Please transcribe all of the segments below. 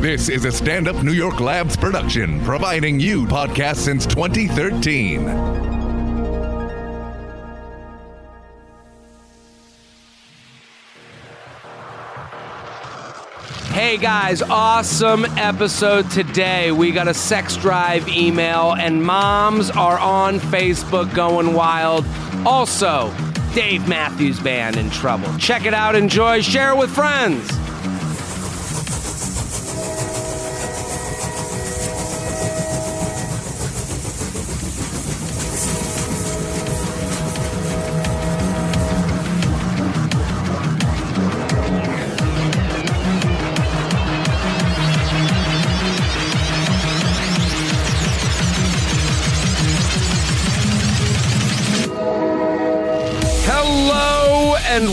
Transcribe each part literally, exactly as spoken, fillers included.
This is a Stand Up New York Labs production, providing you podcasts since twenty thirteen. Hey guys, awesome episode today. We got a sex drive email and moms are on Facebook going wild. Also, Dave Matthews Band in trouble. Check it out, enjoy, share it with friends.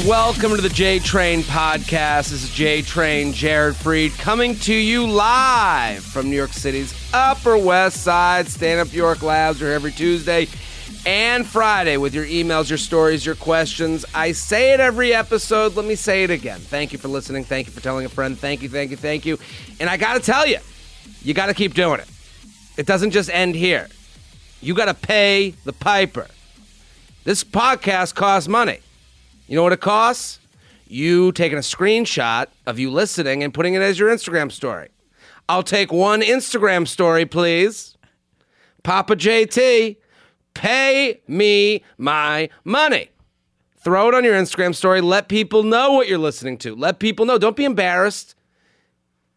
Welcome to the JTrain Podcast. This is JTrain, Jared Fried, coming to you live from New York City's Upper West Side. Stand Up New York Labs are every Tuesday and Friday with your emails, your stories, your questions. I say it every episode. Let me say it again. Thank you for listening. Thank you for telling a friend. Thank you, thank you, thank you. And I got to tell you, you got to keep doing it. It doesn't just end here. You got to pay the piper. This podcast costs money. You know what it costs? You taking a screenshot of you listening and putting it as your Instagram story. I'll take one Instagram story, please. Papa J T, pay me my money. Throw it on your Instagram story. Let people know what you're listening to. Let people know. Don't be embarrassed.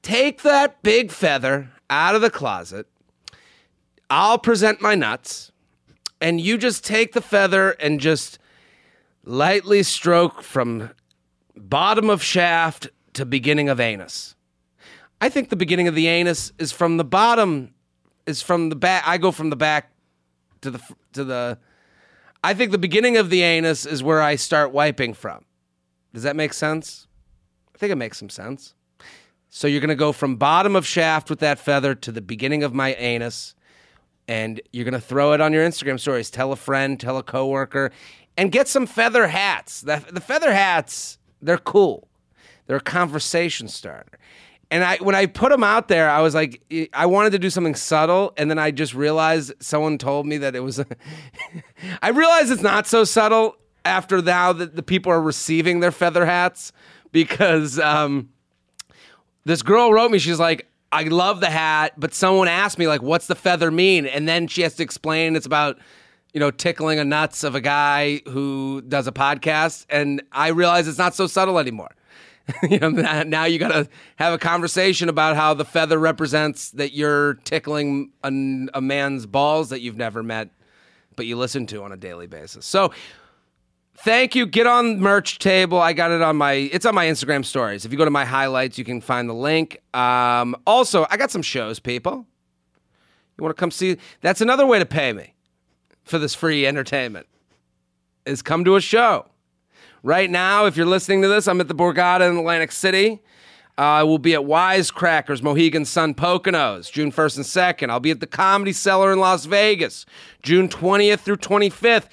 Take that big feather out of the closet. I'll present my nuts. And you just take the feather and just lightly stroke from bottom of shaft to beginning of anus. I think the beginning of the anus is from the bottom, is from the back. I go from the back to the, to the, I think the beginning of the anus is where I start wiping from. Does that make sense? I think it makes some sense. So you're going to go from bottom of shaft with that feather to the beginning of my anus, and you're going to throw it on your Instagram stories. Tell a friend, tell a coworker. And get some feather hats. The, the feather hats, they're cool. They're a conversation starter. And I, when I put them out there, I was like, I wanted to do something subtle. And then I just realized someone told me that it was, a I realized it's not so subtle after now that the people are receiving their feather hats. Because um, this girl wrote me, she's like, I love the hat. But someone asked me, like, what's the feather mean? And then she has to explain it's about, you know, tickling the nuts of a guy who does a podcast. And I realize it's not so subtle anymore. You know, now you got to have a conversation about how the feather represents that you're tickling a, a man's balls that you've never met, but you listen to on a daily basis. So thank you. Get on merch table. I got it on my, it's on my Instagram stories. If you go to my highlights, you can find the link. Um, also, I got some shows, people. You want to come see? That's another way to pay me for this free entertainment, is come to a show. Right now, if you're listening to this, I'm at the Borgata in Atlantic City. I uh, will be at Wisecrackers, Mohegan Sun Poconos, June first and second. I'll be at the Comedy Cellar in Las Vegas, June twentieth through twenty-fifth.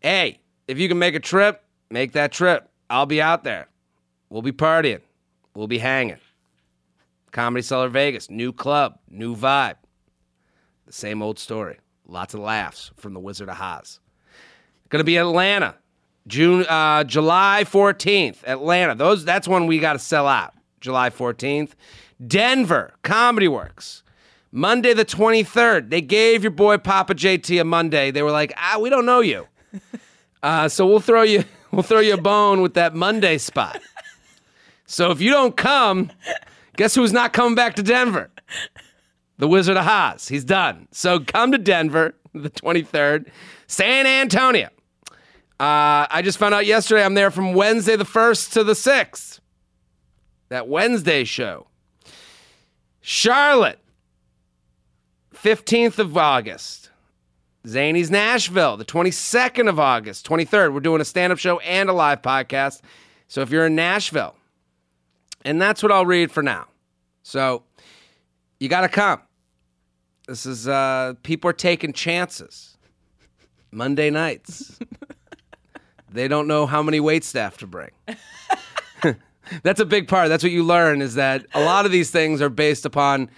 Hey, if you can make a trip, make that trip. I'll be out there. We'll be partying. We'll be hanging. Comedy Cellar Vegas, new club, new vibe. The same old story. Lots of laughs from the Wizard of Oz. Going to be Atlanta, June, uh, July fourteenth. Atlanta, those that's when we got to sell out. July fourteenth, Denver Comedy Works, Monday the twenty-third. They gave your boy Papa J T a Monday. They were like, ah, we don't know you, uh, so we'll throw you, we'll throw you a bone with that Monday spot. So if you don't come, guess who's not coming back to Denver? The Wizard of Oz, he's done. So come to Denver, the twenty-third, San Antonio. Uh, I just found out yesterday I'm there from Wednesday the first to the sixth. That Wednesday show. Charlotte, fifteenth of August. Zany's Nashville, the twenty-second of August, twenty-third. We're doing a stand-up show and a live podcast. So if you're in Nashville, and that's what I'll read for now. So you got to come. This is, uh, people are taking chances. Monday nights. They don't know how many waitstaff to bring. That's a big part. That's what you learn, is that a lot of these things are based upon,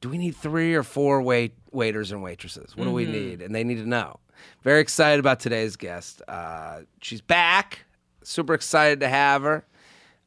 do we need three or four wait waiters and waitresses? What mm-hmm. do we need? And they need to know. Very excited about today's guest. Uh, she's back. Super excited to have her.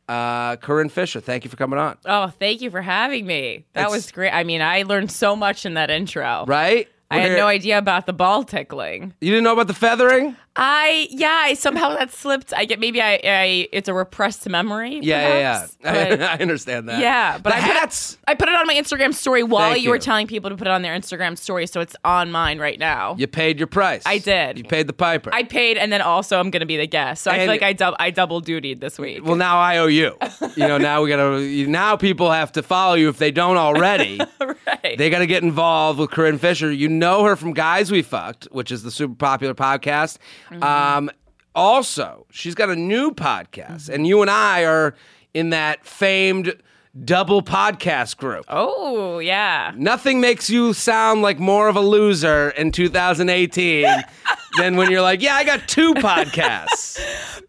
Uh, Corinne Fisher, thank you for coming on. Oh, thank you for having me. That it's, was great. I mean, I learned so much in that intro. Right? We're I had here. no idea about the ball tickling. You didn't know about the feathering? I yeah, I, somehow that slipped. I get maybe I, I it's a repressed memory. Yeah, perhaps, yeah, yeah. I, I understand that. Yeah, but the I hats. Put it, I put it on my Instagram story while you, you were telling people to put it on their Instagram story, so it's on mine right now. You paid your price. I did. You paid the piper. I paid, and then also I'm going to be the guest, so and I feel like I dub, I double dutied this week. Well, now I owe you. You know, now we got to. Now people have to follow you if they don't already. Right. They got to get involved with Corinne Fisher. You know her from Guys We Fucked, which is the super popular podcast. Mm-hmm. Um, also, she's got a new podcast, mm-hmm. and you and I are in that famed double podcast group. Oh, yeah. Nothing makes you sound like more of a loser in two thousand eighteen than when you're like, yeah, I got two podcasts.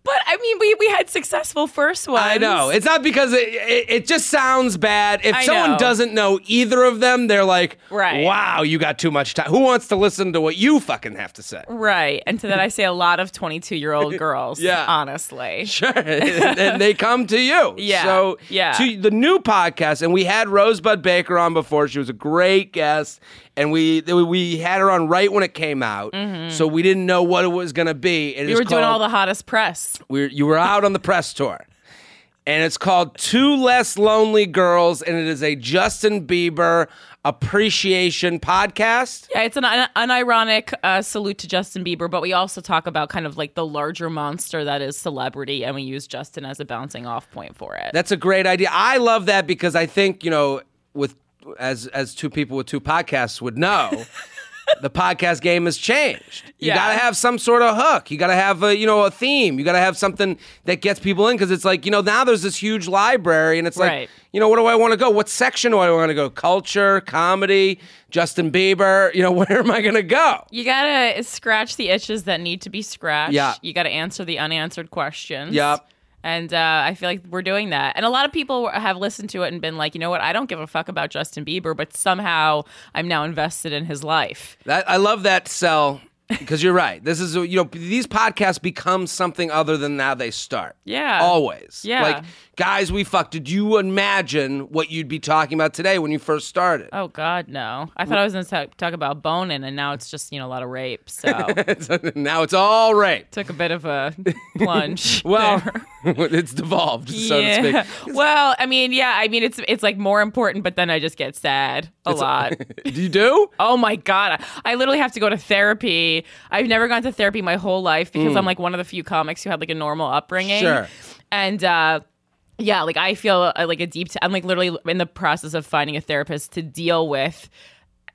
But, I mean, we, we had successful first ones. I know. It's not because it, it, it just sounds bad. If I someone know. doesn't know either of them, they're like, right. wow, you got too much time. Who wants to listen to what you fucking have to say? Right. And to that, I say a lot of twenty-two-year-old girls, yeah. honestly. Sure. And, and they come to you. Yeah. So, yeah. to the new podcast, and we had Rosebud Baker on before. She was a great guest, and we we had her on right when it came out, mm-hmm. so we didn't know what it was going to be. It we is were called, doing all the hottest press. We You were out on the press tour, and it's called Two Less Lonely Girls, and it is a Justin Bieber appreciation podcast. Yeah, it's an un- unironic uh, salute to Justin Bieber, but we also talk about kind of like the larger monster that is celebrity, and we use Justin as a bouncing off point for it. That's a great idea. I love that because I think, you know, with as as two people with two podcasts would know, the podcast game has changed. You yeah. gotta have some sort of hook. You gotta have a, you know, a theme. You gotta have something that gets people in, because it's like, you know, now there's this huge library, and it's like, right. you know, what do I want to go? What section do I want to go? Culture, comedy, Justin Bieber. You know, where am I going to go? You got to scratch the itches that need to be scratched. Yeah. You got to answer the unanswered questions. Yep. And uh, I feel like we're doing that. And a lot of people have listened to it and been like, you know what? I don't give a fuck about Justin Bieber, but somehow I'm now invested in his life. That, I love that sell. Because you're right. This is, you know, these podcasts become something other than how they start. Yeah. Always. Yeah. Like, Guys We Fucked. Did you imagine what you'd be talking about today when you first started? Oh, God, no. I thought I was going to talk about boning, and now it's just, you know, a lot of rape. So now it's all rape. Took a bit of a plunge. Well, it's devolved, so yeah. to speak. Well, I mean, yeah. I mean, it's, it's like more important, but then I just get sad a it's lot. A, you do? Oh, my God. I, I literally have to go to therapy. I've never gone to therapy my whole life because mm. I'm like one of the few comics who had like a normal upbringing. Sure. And uh, yeah, like I feel uh, like a deep, t- I'm like literally in the process of finding a therapist to deal with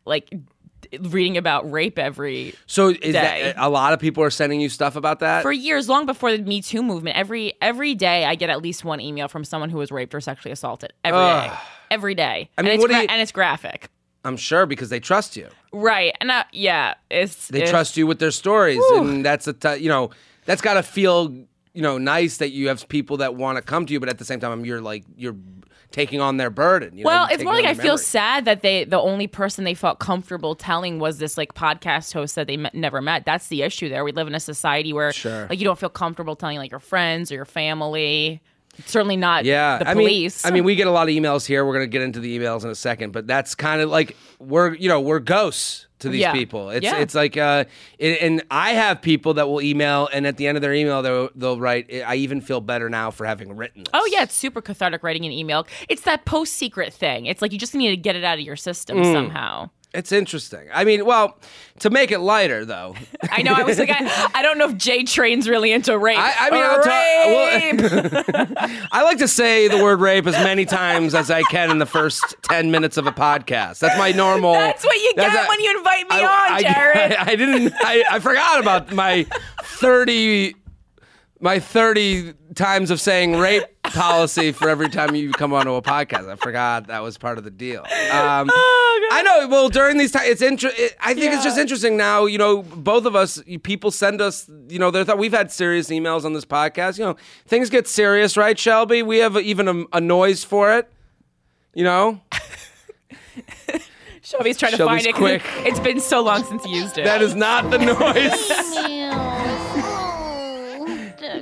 like d- reading about rape every so is day. That, a lot of people are sending you stuff about that? For years, long before the Me Too movement, every every day I get at least one email from someone who was raped or sexually assaulted. Every Ugh. day. Every day. I mean, and, it's what gra- you- and it's graphic. I'm sure, because they trust you. Right. And I, yeah, it's They it's, trust you with their stories, whew. and that's a t- you know, that's got to feel, you know, nice that you have people that want to come to you, but at the same time you're like you're taking on their burden. You know, well, it's more like I memory. feel sad that they the only person they felt comfortable telling was this like podcast host that they met, never met. That's the issue there. We live in a society where sure. like you don't feel comfortable telling like your friends or your family. Certainly not yeah. the police. I mean, I mean, we get a lot of emails here. We're going to get into the emails in a second, but that's kind of like we're, you know, we're ghosts to these yeah. people. It's yeah. it's like, uh, it, and I have people that will email, and at the end of their email, they'll, they'll write, I even feel better now for having written this. Oh, yeah, it's super cathartic writing an email. It's that post-secret thing. It's like you just need to get it out of your system mm. somehow. It's interesting. I mean, well, to make it lighter, though. I know. I was like, I, I don't know if J Train's really into rape. I, I mean, rape. I'll ta- well, I like to say the word rape as many times as I can in the first ten minutes of a podcast. That's my normal. That's what you get a, when you invite me I, on, I, Jared. I, I didn't. I, I forgot about my thirty my thirty times of saying rape policy for every time you come onto a podcast. I forgot that was part of the deal. Um, oh, I know. Well, during these times, it's inter- it, I think yeah. it's just interesting now, you know, both of us, people send us, you know, th- we've had serious emails on this podcast. You know, things get serious, right, Shelby? We have a, even a, a noise for it, you know? Shelby's trying Shelby's to find quick. it. It's been so long since you used it. That is not the noise.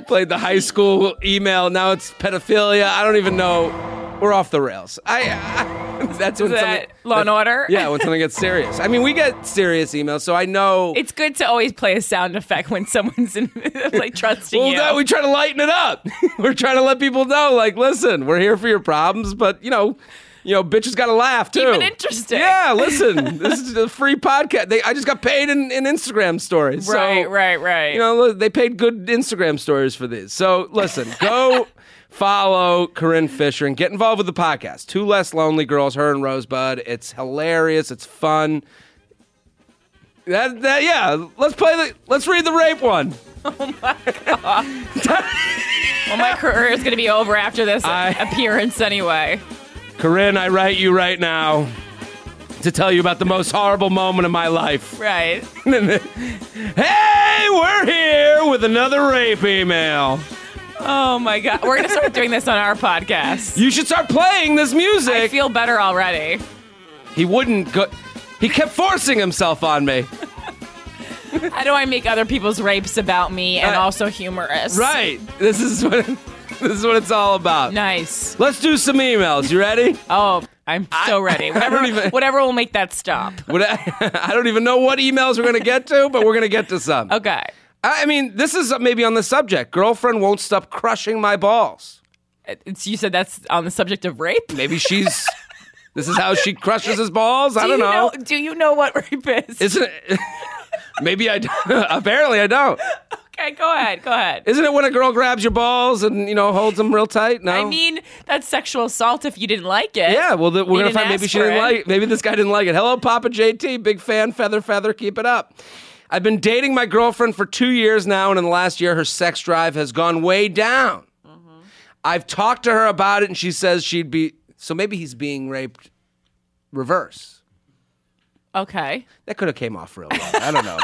Played the high school email. Now it's pedophilia. I don't even know. We're off the rails. I. I that's when that Law and Order. Yeah, when something gets serious. I mean, we get serious emails, so I know it's good to always play a sound effect when someone's in, like trusting well, you. Well, we try to lighten it up. We're trying to let people know, like, listen, we're here for your problems, but you know, you know, bitches got to laugh too. Keep it interesting. Yeah, listen, this is a free podcast. They, I just got paid in, in Instagram stories. Right, so, right, right. You know, they paid good Instagram stories for these. So listen, go follow Corinne Fisher and get involved with the podcast. Two Less Lonely Girls, her and Rosebud. It's hilarious. It's fun. That, that yeah. Let's play the. Let's read the rape one. Oh my god. Well, my career is gonna be over after this I, appearance anyway. Corinne, I write you right now to tell you about the most horrible moment of my life. Right. Hey, we're here with another rape email. Oh, my God. We're going to start doing this on our podcast. You should start playing this music. I feel better already. He wouldn't go. He kept forcing himself on me. How do I make other people's rapes about me and uh, also humorous? Right. This is what... This is what it's all about. Nice. Let's do some emails. You ready? Oh, I'm so I, ready. Whatever, even, whatever will make that stop. I, I don't even know what emails we're going to get to, but we're going to get to some. Okay. I mean, this is maybe on the subject. Girlfriend won't stop crushing my balls. It's, you said that's on the subject of rape? Maybe she's... This is how she crushes his balls? Do I don't you know. know. Do you know what rape is? Isn't it... Maybe I... Apparently I don't. Okay, go ahead, go ahead. Isn't it when a girl grabs your balls and, you know, holds them real tight? No? I mean, that's sexual assault if you didn't like it. Yeah, well, the, we're going to find maybe she didn't it. like it. Maybe this guy didn't like it. Hello, Papa J T, big fan, feather, feather, keep it up. I've been dating my girlfriend for two years now, and in the last year, her sex drive has gone way down. Mm-hmm. I've talked to her about it, and she says she'd be... So maybe he's being raped reverse. Okay. That could have came off real well. I don't know.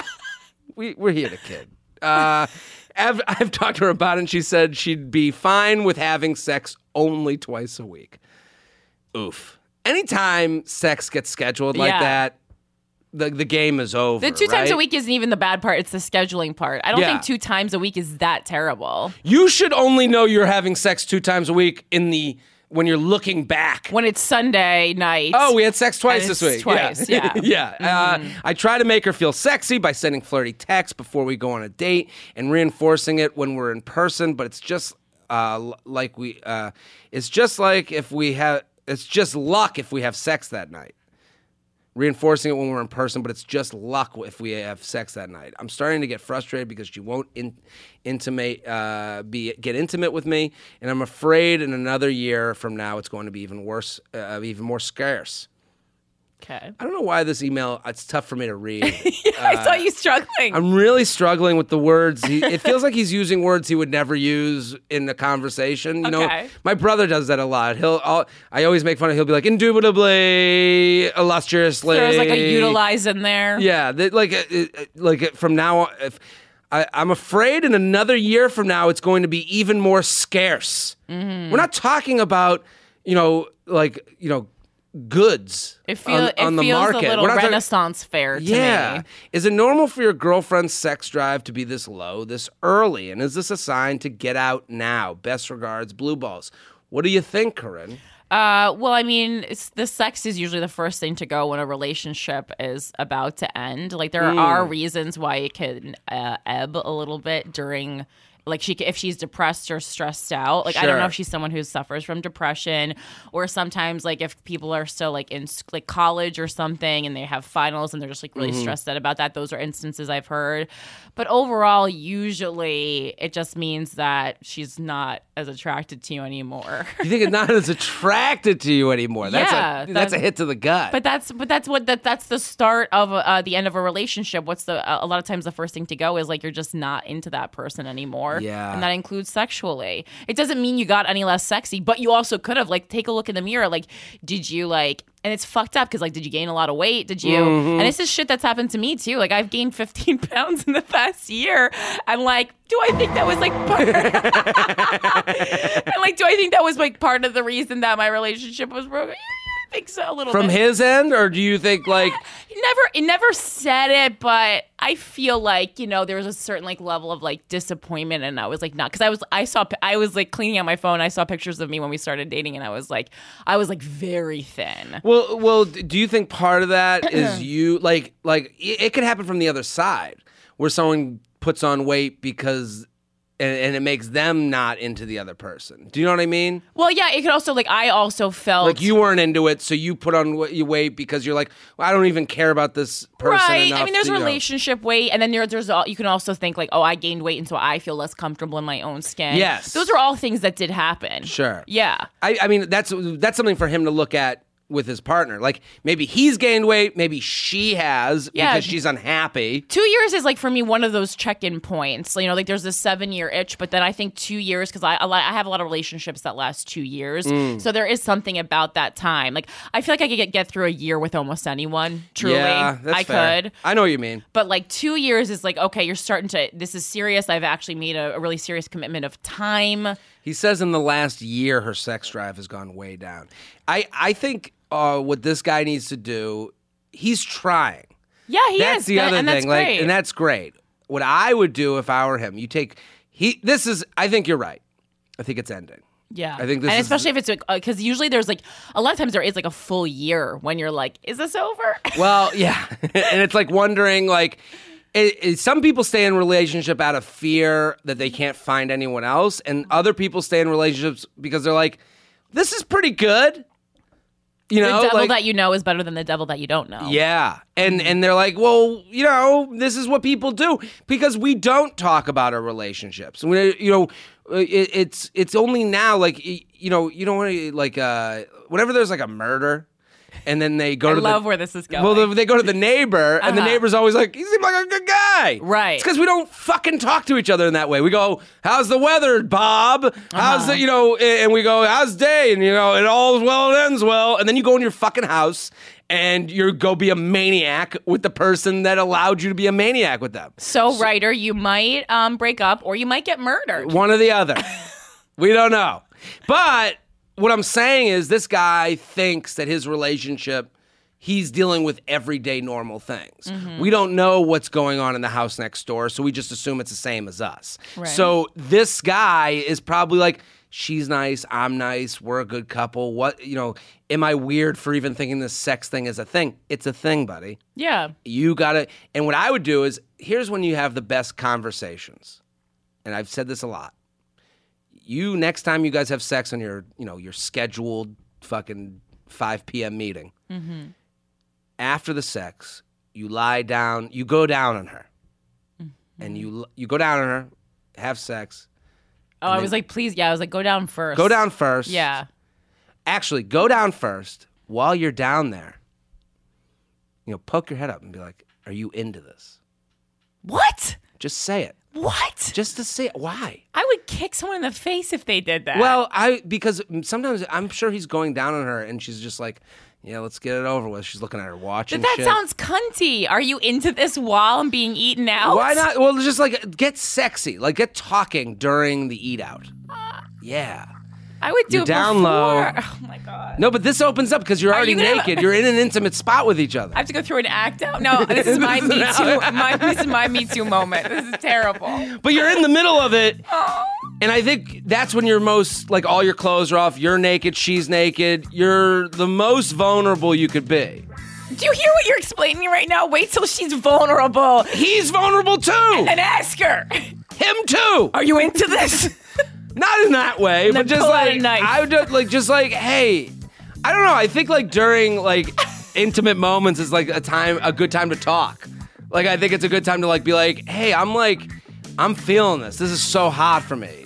we, we're here to kid. Uh, I've, I've talked to her about it, and she said she'd be fine with having sex only twice a week. Oof. Anytime sex gets scheduled like yeah. that, the the game is over. The two right? times a week isn't even the bad part. It's the scheduling part. I don't yeah. think two times a week is that terrible. You should only know you're having sex two times a week in the... When you're looking back. When it's Sunday night. Oh, we had sex twice this week. Twice, yeah. Yeah. yeah. Mm-hmm. Uh, I try to make her feel sexy by sending flirty texts before we go on a date and reinforcing it when we're in person, but it's just uh, like we, uh, it's just like if we have, it's just luck if we have sex that night. Reinforcing it when we're in person, but it's just luck if we have sex that night. I'm starting to get frustrated because she won't in, intimate, uh, be get intimate with me, and I'm afraid in another year from now it's going to be even worse, uh, even more scarce. Okay. I don't know why this email. It's tough for me to read. yeah, uh, I saw you struggling. I'm really struggling with the words. He, it feels like he's using words he would never use in a conversation. You okay. know, my brother does that a lot. He'll. I'll, I always make fun of. He'll be like, indubitably, illustriously. There's like a utilize in there. Yeah, they, like uh, like uh, from now on, if, I, I'm afraid in another year from now it's going to be even more scarce. Mm-hmm. We're not talking about, you know, like you know. goods it feel, on, it on the feels market. A little Renaissance talking, fair to yeah. me. Is it normal for your girlfriend's sex drive to be this low, this early? And is this a sign to get out now? Best regards, Blue Balls. What do you think, Corinne? Uh, well, I mean, it's, the sex is usually the first thing to go when a relationship is about to end. Like, there mm. are reasons why it can uh, ebb a little bit during... Like, she, if she's depressed or stressed out. Like, sure. I don't know if she's someone who suffers from depression or sometimes, like, if people are still, like, in like college or something and they have finals and they're just, like, really mm-hmm. stressed out about that. Those are instances I've heard. But overall, usually it just means that she's not as attracted to you anymore. You think it's not as attracted to you anymore? That's yeah. A, that's, that's a hit to the gut. But that's but that's what that, that's the start of uh, the end of a relationship. What's the uh, a lot of times the first thing to go is, like, you're just not into that person anymore. more. Yeah. And that includes sexually. It doesn't mean you got any less sexy, but you also could have, like, take a look in the mirror. Like, did you, like, and it's fucked up because, like, did you gain a lot of weight? Did you? Mm-hmm. And this is shit that's happened to me, too. Like, I've gained fifteen pounds in the past year. And, like, do I think that was, like, part and, like, do I think that was, like, part of the reason that my relationship was broken? I think so, a little from bit. From his end? Or do you think, like... He never, he never said it, but I feel like, you know, there was a certain, like, level of, like, disappointment, and I was, like, not... Because I was, I saw, I was, like, cleaning out my phone, I saw pictures of me when we started dating, and I was, like, I was, like, very thin. Well, well, do you think part of that is you... Like, like it could happen from the other side, where someone puts on weight because... And, and it makes them not into the other person. Do you know what I mean? Well, yeah, it could also, like, I also felt... Like, you weren't into it, so you put on your weight because you're like, well, I don't even care about this person right. enough. Right, I mean, there's to, relationship you know. weight, and then there, there's all, you can also think, like, oh, I gained weight, and so I feel less comfortable in my own skin. Yes. Those are all things that did happen. Sure. Yeah. I, I mean, that's that's something for him to look at with his partner. Like, maybe he's gained weight, maybe she has, yeah, because she's unhappy. Two years is, like, for me, one of those check-in points. You know, like, there's this seven-year itch, but then I think two years, because I, I have a lot of relationships that last two years, mm. so there is something about that time. Like, I feel like I could get, get through a year with almost anyone, truly. Yeah, that's I fair. could. I know what you mean. But, like, two years is, like, okay, you're starting to, this is serious, I've actually made a, a really serious commitment of time. He says in the last year, her sex drive has gone way down. I, I think... Uh, what this guy needs to do, he's trying. Yeah, he that's is. The that, other and that's the other thing. Great. Like, and that's great. What I would do if I were him, you take, he, this is, I think you're right. I think it's ending. Yeah. I think this and is, especially if it's, because like, usually there's like, a lot of times there is like a full year when you're like, is this over? Well, yeah. And it's like wondering, like, It, it, some people stay in relationship out of fear that they can't find anyone else. And other people stay in relationships because they're like, this is pretty good. You know, the devil like, that you know is better than the devil that you don't know. Yeah. And and they're like, well, you know, this is what people do because we don't talk about our relationships. We, you know, it, it's it's only now like, you know, you don't want to like uh, whenever there's like a murder and then they go I to the. I love where this is going. Well, they go to the neighbor and uh-huh. the neighbor's always like, he seemed like a good guy. Right. It's because we don't fucking talk to each other in that way. We go, how's the weather, Bob? How's uh-huh. the, you know, and we go, how's day? And, you know, it all's well, it ends well. And then you go in your fucking house and you go be a maniac with the person that allowed you to be a maniac with them. So, so writer, you might um, break up or you might get murdered. One or the other. We don't know. But. What I'm saying is this guy thinks that his relationship, he's dealing with everyday normal things. Mm-hmm. We don't know what's going on in the house next door, so we just assume it's the same as us. Right. So this guy is probably like, she's nice, I'm nice, we're a good couple. What, you know, am I weird for even thinking this sex thing is a thing? It's a thing, buddy. Yeah. You gotta, and what I would do is, here's when you have the best conversations. And I've said this a lot. You next time you guys have sex on your, you know, your scheduled fucking five p.m. meeting. Mm-hmm. After the sex, you lie down, you go down on her, mm-hmm. and you you go down on her, have sex. Oh, I was like, please, yeah, I was like, go down first. Go down first. Yeah. Actually, go down first. While you're down there, you know, poke your head up and be like, "Are you into this?" What? Just say it. What? Just to say, why? I would kick someone in the face if they did that. Well, I because sometimes I'm sure he's going down on her and she's just like, yeah, let's get it over with. She's looking at her watch and shit. But that sounds cunty. Are you into this while I'm being eaten out? Why not? Well, just like get sexy. Like get talking during the eat out. Uh, yeah. I would do you're it down before. Low. Oh, my God. No, but this opens up because you're already you gonna... naked. You're in an intimate spot with each other. I have to go through an act out? No, this is my Me Too my, This is my Me Too moment. This is terrible. But you're in the middle of it. Oh. And I think that's when you're most, like, all your clothes are off. You're naked. She's naked. You're the most vulnerable you could be. Do you hear what you're explaining right now? Wait till she's vulnerable. He's vulnerable, too. And then ask her. Him, too. Are you into this? Not in that way, but just like I would do, like just like hey, I don't know. I think like during like intimate moments is like a time, a good time to talk. Like I think it's a good time to like be like, hey, I'm like, I'm feeling this. This is so hot for me.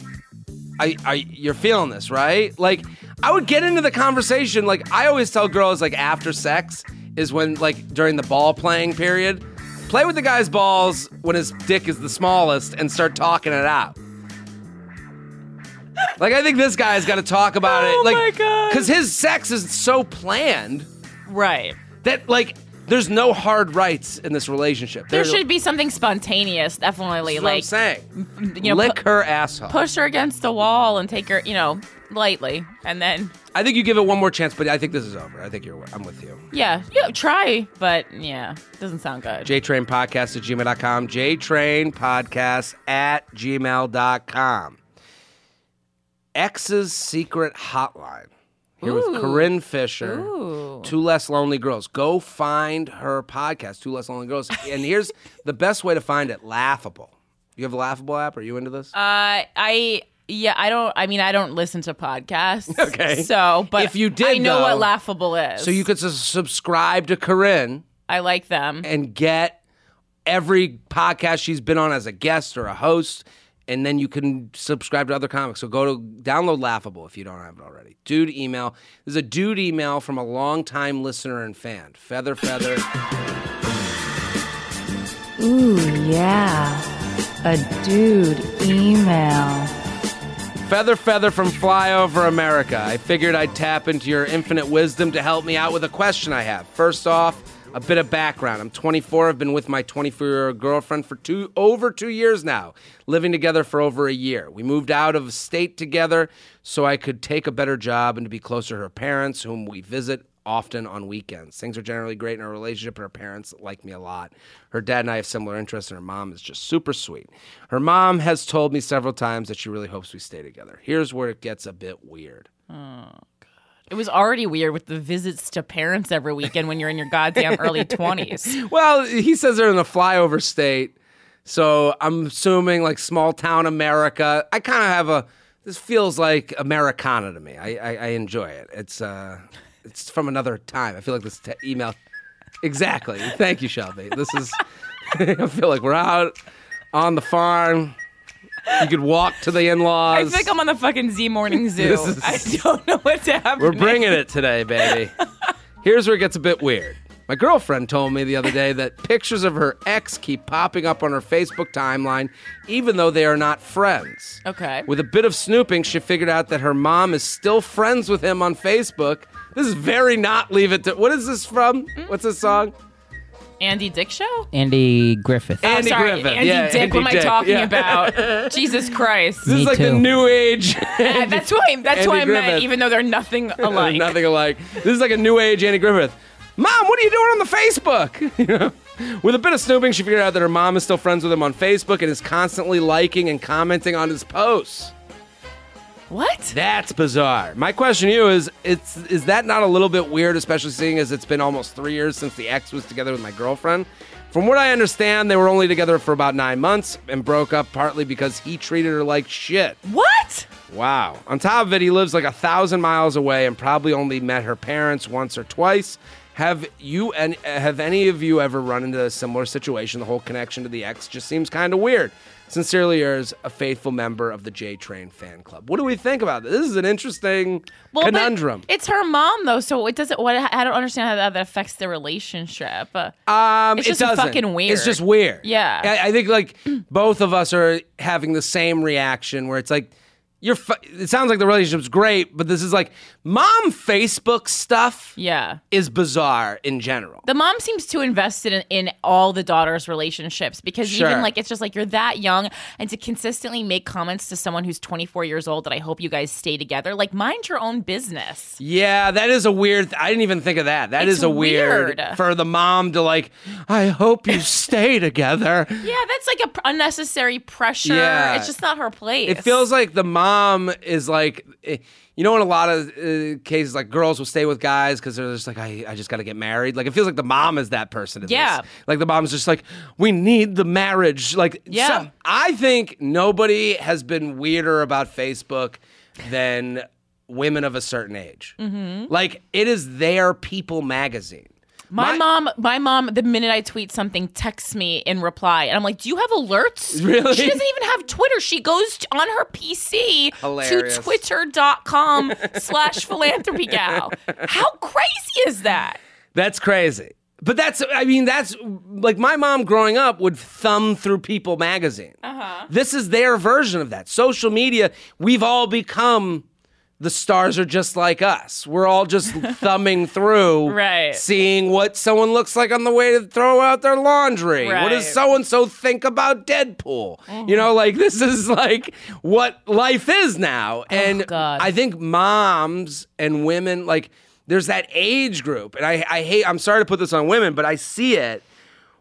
I, I, you're feeling this, right? Like I would get into the conversation. Like I always tell girls, like after sex is when like during the ball playing period, play with the guy's balls when his dick is the smallest and start talking it out. Like, I think this guy's got to talk about oh it. Like, my God. Because his sex is so planned. Right. That, like, there's no hard rights in this relationship. There, there should be something spontaneous, definitely. That's like, what I'm saying. You know, lick her asshole. Push her against the wall and take her, you know, lightly. And then. I think you give it one more chance, but I think this is over. I think you're. I'm with you. Yeah. Yeah, try, but yeah, doesn't sound good. JTrainPodcast at gmail dot com. JTrainPodcast at gmail dot com. Ex's Secret Hotline. Here Ooh. With Corinne Fisher, Ooh. Two Less Lonely Girls. Go find her podcast, Two Less Lonely Girls. And here's the best way to find it, Laughable. You have a Laughable app? Are you into this? Uh, I yeah, I don't. I mean, I don't listen to podcasts. Okay, so but if you did, I know though, what Laughable is. So you could subscribe to Corinne. I like them and get every podcast she's been on as a guest or a host. And then you can subscribe to other comics. So go to download Laughable if you don't have it already. Dude email. There's a dude email from a longtime listener and fan. Feather, feather. Ooh, yeah. A dude email. Feather, feather from Flyover America. I figured I'd tap into your infinite wisdom to help me out with a question I have. First off, a bit of background. I'm twenty-four. I've been with my twenty-four-year-old girlfriend for two over two years now, living together for over a year. We moved out of state together so I could take a better job and to be closer to her parents, whom we visit often on weekends. Things are generally great in our relationship, and her parents like me a lot. Her dad and I have similar interests, and her mom is just super sweet. Her mom has told me several times that she really hopes we stay together. Here's where it gets a bit weird. Oh. It was already weird with the visits to parents every weekend when you're in your goddamn early twenties. Well, he says they're in a flyover state, so I'm assuming like small town America. I kind of have a this feels like Americana to me. I, I, I enjoy it. It's uh, it's from another time. I feel like this te- email exactly. Thank you, Shelby. This is. I feel like we're out on the farm. You could walk to the in-laws. I think I'm on the fucking Z Morning Zoo. Is, I don't know what's happening. We're bringing it today, baby. Here's where it gets a bit weird. My girlfriend told me the other day that pictures of her ex keep popping up on her Facebook timeline, even though they are not friends. Okay. With a bit of snooping, she figured out that her mom is still friends with him on Facebook. This is very not Leave It to... What is this from? Mm-hmm. What's this song? Andy Dick Show? Andy Griffith. Oh, Andy sorry. Griffith. Andy yeah, Dick, Andy what am I Dick. talking yeah. about? Jesus Christ. This Me is like too. the new age. Andy, that's who I, that's who I meant, even though they're nothing alike. Nothing alike. This is like a new age Andy Griffith. Mom, what are you doing on the Facebook? You know? With a bit of snooping, she figured out that her mom is still friends with him on Facebook and is constantly liking and commenting on his posts. What? That's bizarre. My question to you is, it's, is that not a little bit weird, especially seeing as it's been almost three years since the ex was together with my girlfriend? From what I understand, they were only together for about nine months and broke up partly because he treated her like shit. What? Wow. On top of it, he lives like a thousand miles away and probably only met her parents once or twice. Have you and have any of you ever run into a similar situation? The whole connection to the ex just seems kind of weird. Sincerely yours, a faithful member of the J Train fan club. What do we think about this? This is an interesting well, conundrum. It's her mom, though, so it doesn't. What I don't understand how that affects the relationship. Um, it's just it fucking weird. It's just weird. Yeah, I, I think like both of us are having the same reaction where it's like you're. Fu- it sounds like the relationship's great, but this is like mom Facebook stuff. Yeah, is bizarre in general. The mom seems too invested in, in all the daughter's relationships because sure. even like it's just like you're that young and to consistently make comments to someone who's twenty-four years old that I hope you guys stay together. Like mind your own business. Yeah, that is a weird. Th- I didn't even think of that. That it's is a weird, weird for the mom to like. I hope you stay together. Yeah, that's like a p- unnecessary pressure. Yeah. It's just not her place. It feels like the mom. Mom is like, you know, in a lot of uh, cases, like girls will stay with guys because they're just like, I, I just got to get married. Like, it feels like the mom is that person. In yeah. This. Like, the mom's just like, we need the marriage. Like, yeah. So I think nobody has been weirder about Facebook than women of a certain age. Mm-hmm. Like, it is their People magazine. My, my mom, my mom, the minute I tweet something, texts me in reply. And I'm like, do you have alerts? Really? She doesn't even have Twitter. She goes to, on her P C Hilarious. to twitter dot com slash philanthropy gal. How crazy is that? That's crazy. But that's, I mean, that's, like, my mom growing up would thumb through People magazine. Uh-huh. This is their version of that. Social media, we've all become, the stars are just like us. We're all just thumbing through, right. seeing what someone looks like on the way to throw out their laundry. Right. What does so-and-so think about Deadpool? Mm-hmm. You know, like, this is, like, what life is now. And oh, God. I think moms and women, like, there's that age group, and I, I hate, I'm sorry to put this on women, but I see it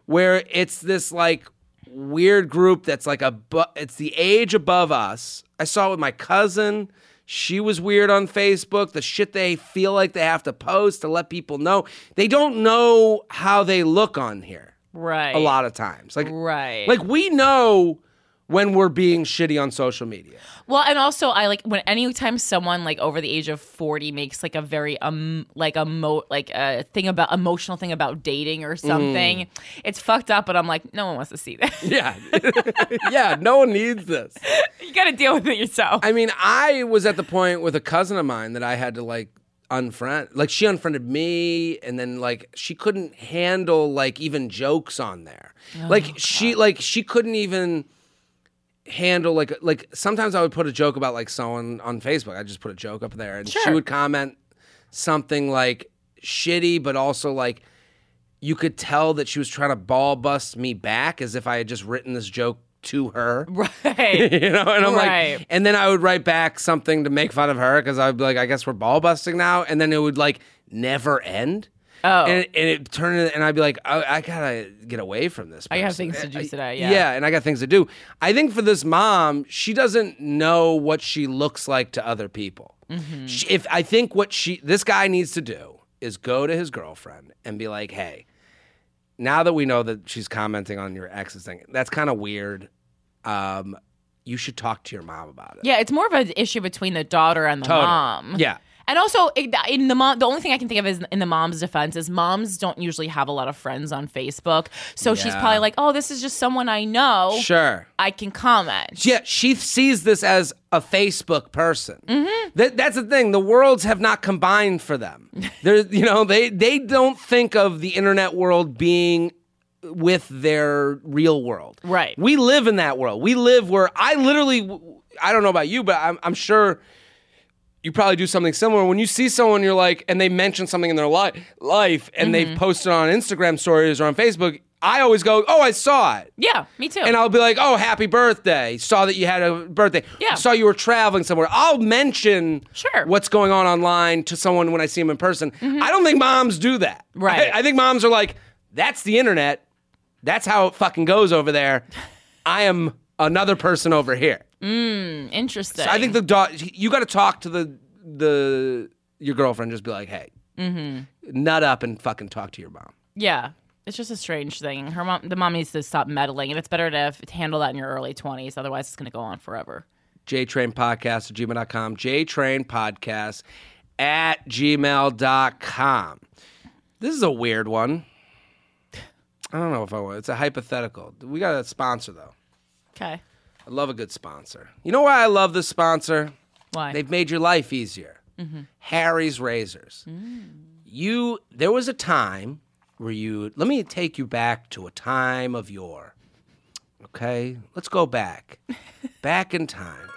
where it's this like weird group that's like, a, it's the age above us. I saw it with my cousin. She was weird on Facebook, the shit they feel like they have to post to let people know. They don't know how they look on here. Right. A lot of times. Like, right. Like we know when we're being shitty on social media. Well, and also I like when anytime someone like over the age of forty makes like a very um like a mo like a thing about emotional thing about dating or something, mm. it's fucked up. But I'm like, no one wants to see that. Yeah, yeah, no one needs this. You got to deal with it yourself. I mean, I was at the point with a cousin of mine that I had to like unfriend. Like she unfriended me, and then like she couldn't handle like even jokes on there. Oh, like God. she like she couldn't even. handle like like sometimes I would put a joke about like someone on Facebook. I just put a joke up there and sure. she would comment something like shitty, but also like you could tell that she was trying to ball bust me back as if I had just written this joke to her. Right. You know, and I'm right. like and then I would write back something to make fun of her because I'd be like, I guess we're ball busting now, and then it would like never end. Oh. And, and it turned into, and I'd be like, I, I gotta get away from this person. I have things to do today, yeah. Yeah, and I got things to do. I think for this mom, she doesn't know what she looks like to other people. Mm-hmm. She, if I think what she, this guy needs to do is go to his girlfriend and be like, hey, now that we know that she's commenting on your ex's thing, that's kind of weird. Um, you should talk to your mom about it. Yeah, it's more of an issue between the daughter and the Total. mom. Yeah. And also, in the mom, the only thing I can think of is in the mom's defense is moms don't usually have a lot of friends on Facebook, so yeah. she's probably like, "Oh, this is just someone I know. Sure, I can comment." Yeah, she sees this as a Facebook person. Mm-hmm. That, that's the thing; the worlds have not combined for them. They're, you know, they they don't think of the internet world being with their real world. Right. We live in that world. We live where I literally, I don't know about you, but I'm, I'm sure. You probably do something similar. When you see someone, you're like, and they mention something in their li- life, and mm-hmm. they've posted on Instagram stories or on Facebook, I always go, oh, I saw it. Yeah, me too. And I'll be like, oh, happy birthday. Saw that you had a birthday. Yeah. Saw you were traveling somewhere. I'll mention sure. what's going on online to someone when I see them in person. Mm-hmm. I don't think moms do that. Right. I, I think moms are like, that's the internet. That's how it fucking goes over there. I am another person over here. Mm, interesting. So I think the da- you got to talk to the the your girlfriend. Just be like, hey, mm-hmm. nut up and fucking talk to your mom. Yeah, it's just a strange thing. Her mom, the mom needs to stop meddling, and it's better to, f- to handle that in your early twenties. Otherwise, it's going to go on forever. JTrain Podcast at gmail dot com. JTrain Podcast at gmail dot com. This is a weird one. I don't know if I want. It's a hypothetical. We got a sponsor though. Okay. I love a good sponsor. You know why I love this sponsor? Why? They've made your life easier. Mm-hmm. Harry's Razors. Mm. You, there was a time where you, let me take you back to a time of yore. Okay? Let's go back. Back in time.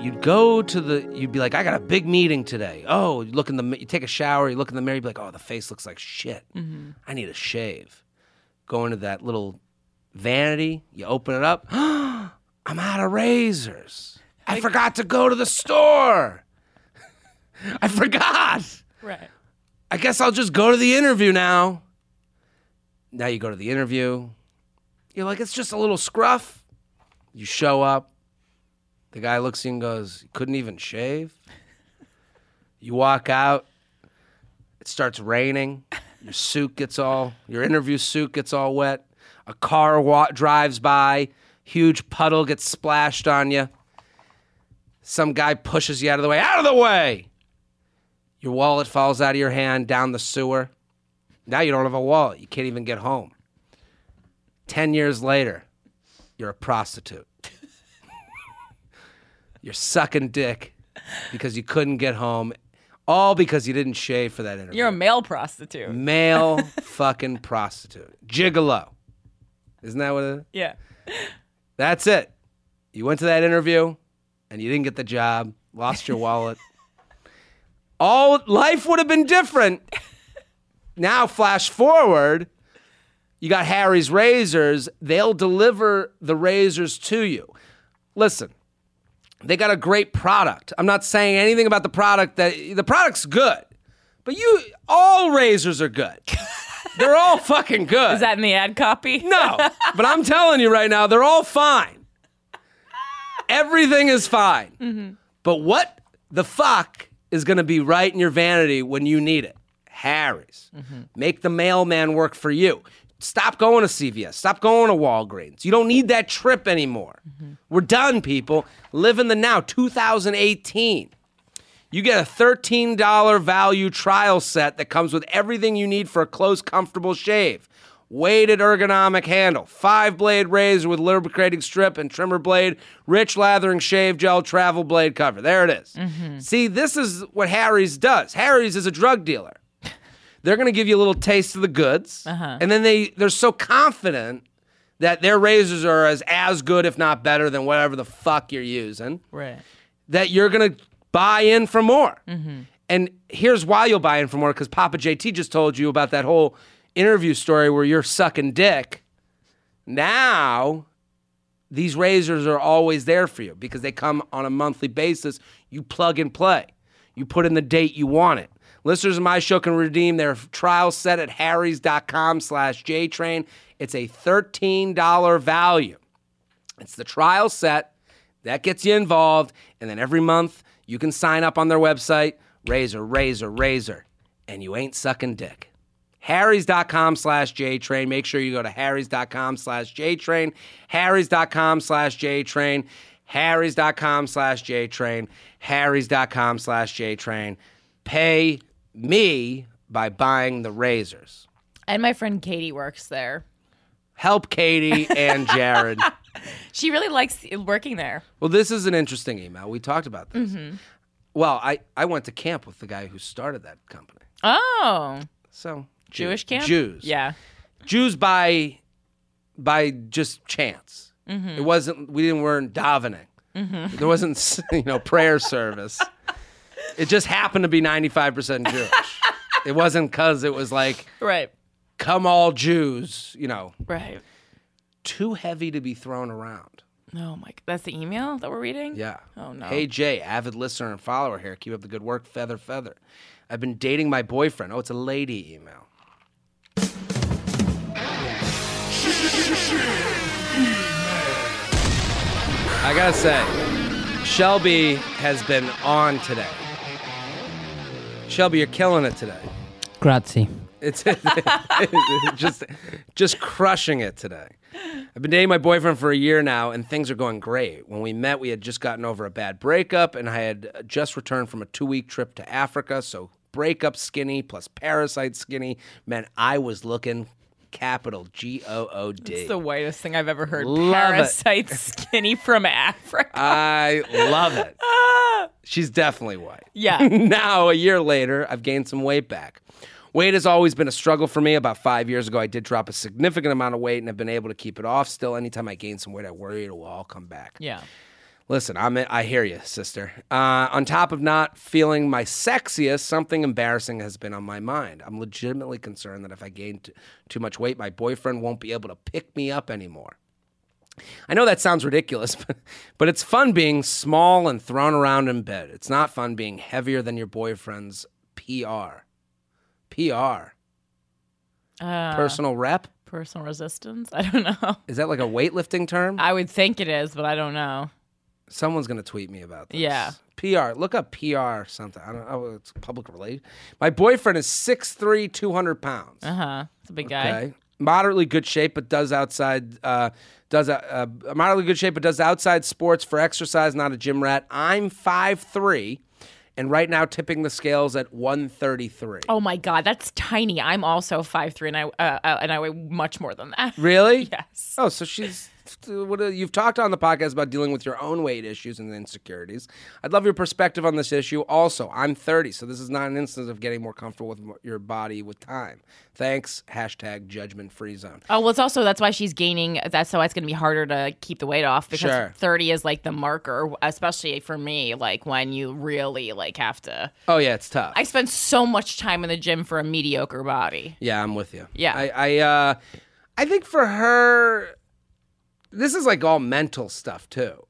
You'd go to the, you'd be like, I got a big meeting today. Oh, you look in the, you take a shower, you look in the mirror, you'd be like, oh, the face looks like shit. Mm-hmm. I need a shave. Go into that little vanity, you open it up. I'm out of razors. I forgot to go to the store. I forgot. Right. I guess I'll just go to the interview now. Now you go to the interview. You're like, it's just a little scruff. You show up. The guy looks at you and goes, you couldn't even shave. You walk out. It starts raining. Your suit gets all, your interview suit gets all wet. A car wa- drives by, huge puddle gets splashed on you. Some guy pushes you out of the way. Out of the way! Your wallet falls out of your hand down the sewer. Now you don't have a wallet. You can't even get home. Ten years later, you're a prostitute. You're sucking dick because you couldn't get home. All because you didn't shave for that interview. You're a male prostitute. Male fucking prostitute. Gigolo. Isn't that what it is? Yeah. That's it. You went to that interview, and you didn't get the job. Lost your wallet. All life would have been different. Now, flash forward, you got Harry's razors. They'll deliver the razors to you. Listen, they got a great product. I'm not saying anything about the product. That the product's good, but you all razors are good. They're all fucking good. Is that in the ad copy? No, but I'm telling you right now, they're all fine. Everything is fine. Mm-hmm. But what the fuck is going to be right in your vanity when you need it? Harry's. Mm-hmm. Make the mailman work for you. Stop going to C V S. Stop going to Walgreens. You don't need that trip anymore. Mm-hmm. We're done, people. Live in the now. two thousand eighteen. You get a thirteen dollar value trial set that comes with everything you need for a close, comfortable shave. Weighted ergonomic handle, five-blade razor with lubricating strip and trimmer blade, rich lathering shave gel, travel blade cover. There it is. Mm-hmm. See, this is what Harry's does. Harry's is a drug dealer. They're going to give you a little taste of the goods, uh-huh. and then they, they're so confident that their razors are as, as good, if not better, than whatever the fuck you're using, right? That you're going to buy in for more. Mm-hmm. And here's why you'll buy in for more, because Papa J T just told you about that whole interview story where you're sucking dick. Now, these razors are always there for you because they come on a monthly basis. You plug and play. You put in the date you want it. Listeners of my show can redeem their trial set at harrys.com slash jtrain. It's a thirteen dollar value. It's the trial set. That gets you involved. And then every month, you can sign up on their website, razor, razor, razor, and you ain't sucking dick. Harrys.com slash JTrain. Make sure you go to Harrys.com slash JTrain. Harrys.com slash JTrain. Harrys.com slash JTrain. Harrys.com slash JTrain. Pay me by buying the razors. And my friend Katie works there. Help Katie and Jared. She really likes working there. Well, this is an interesting email. We talked about this. Mm-hmm. Well, I, I went to camp with the guy who started that company. Oh. So... Jewish camp? Jews. Yeah. Jews by by just chance. Mm-hmm. It wasn't, we didn't weren't davening. Mm-hmm. There wasn't, you know, prayer service. It just happened to be ninety-five percent Jewish. It wasn't because it was like, right. Come all Jews, you know. Right. Too heavy to be thrown around. Oh my, that's the email that we're reading? Yeah. Oh no. Hey Jay, avid listener and follower here. Keep up the good work, feather, feather. I've been dating my boyfriend. Oh, it's a lady email. I gotta say, Shelby has been on today. Shelby, you're killing it today. Grazie. It's just, just crushing it today. I've been dating my boyfriend for a year now, and things are going great. When we met, we had just gotten over a bad breakup, and I had just returned from a two-week trip to Africa, so breakup skinny plus parasite skinny meant I was looking... Capital G O O D. It's the whitest thing I've ever heard. Love Parasite it. Skinny from Africa. I love it. Ah. She's definitely white. Yeah. Now, a year later, I've gained some weight back. Weight has always been a struggle for me. About five years ago, I did drop a significant amount of weight and have been able to keep it off still. Anytime I gain some weight, I worry it will all come back. Yeah. Listen, I'm I hear you, sister. Uh, on top of not feeling my sexiest, something embarrassing has been on my mind. I'm legitimately concerned that if I gain t- too much weight, my boyfriend won't be able to pick me up anymore. I know that sounds ridiculous, but, but it's fun being small and thrown around in bed. It's not fun being heavier than your boyfriend's P R. P R. Uh. Personal rep? Personal resistance? I don't know. Is that like a weightlifting term? I would think it is, but I don't know. Someone's going to tweet me about this. Yeah. P R. Look up P R something. I don't know. It's public relations. My boyfriend is six three, two hundred pounds. Uh-huh. It's a big guy. Okay. Moderately good shape, but does outside, uh, does, uh, uh, moderately good shape, but does outside sports for exercise, not a gym rat. I'm five three, and right now tipping the scales at one thirty-three. Oh, my God. That's tiny. I'm also five three, and I, uh, and I weigh much more than that. Really? Yes. Oh, so she's... what a, you've talked on the podcast about dealing with your own weight issues and insecurities. I'd love your perspective on this issue. Also, I'm thirty, so this is not an instance of getting more comfortable with your body with time. Thanks. Hashtag judgment free zone. Oh, well, it's also, that's why she's gaining. That's why it's going to be harder to keep the weight off, because sure. thirty is like the marker, especially for me, like when you really like have to. Oh, yeah, it's tough. I spend so much time in the gym for a mediocre body. Yeah, I'm with you. Yeah. I, I, uh, I think for her, this is like all mental stuff too.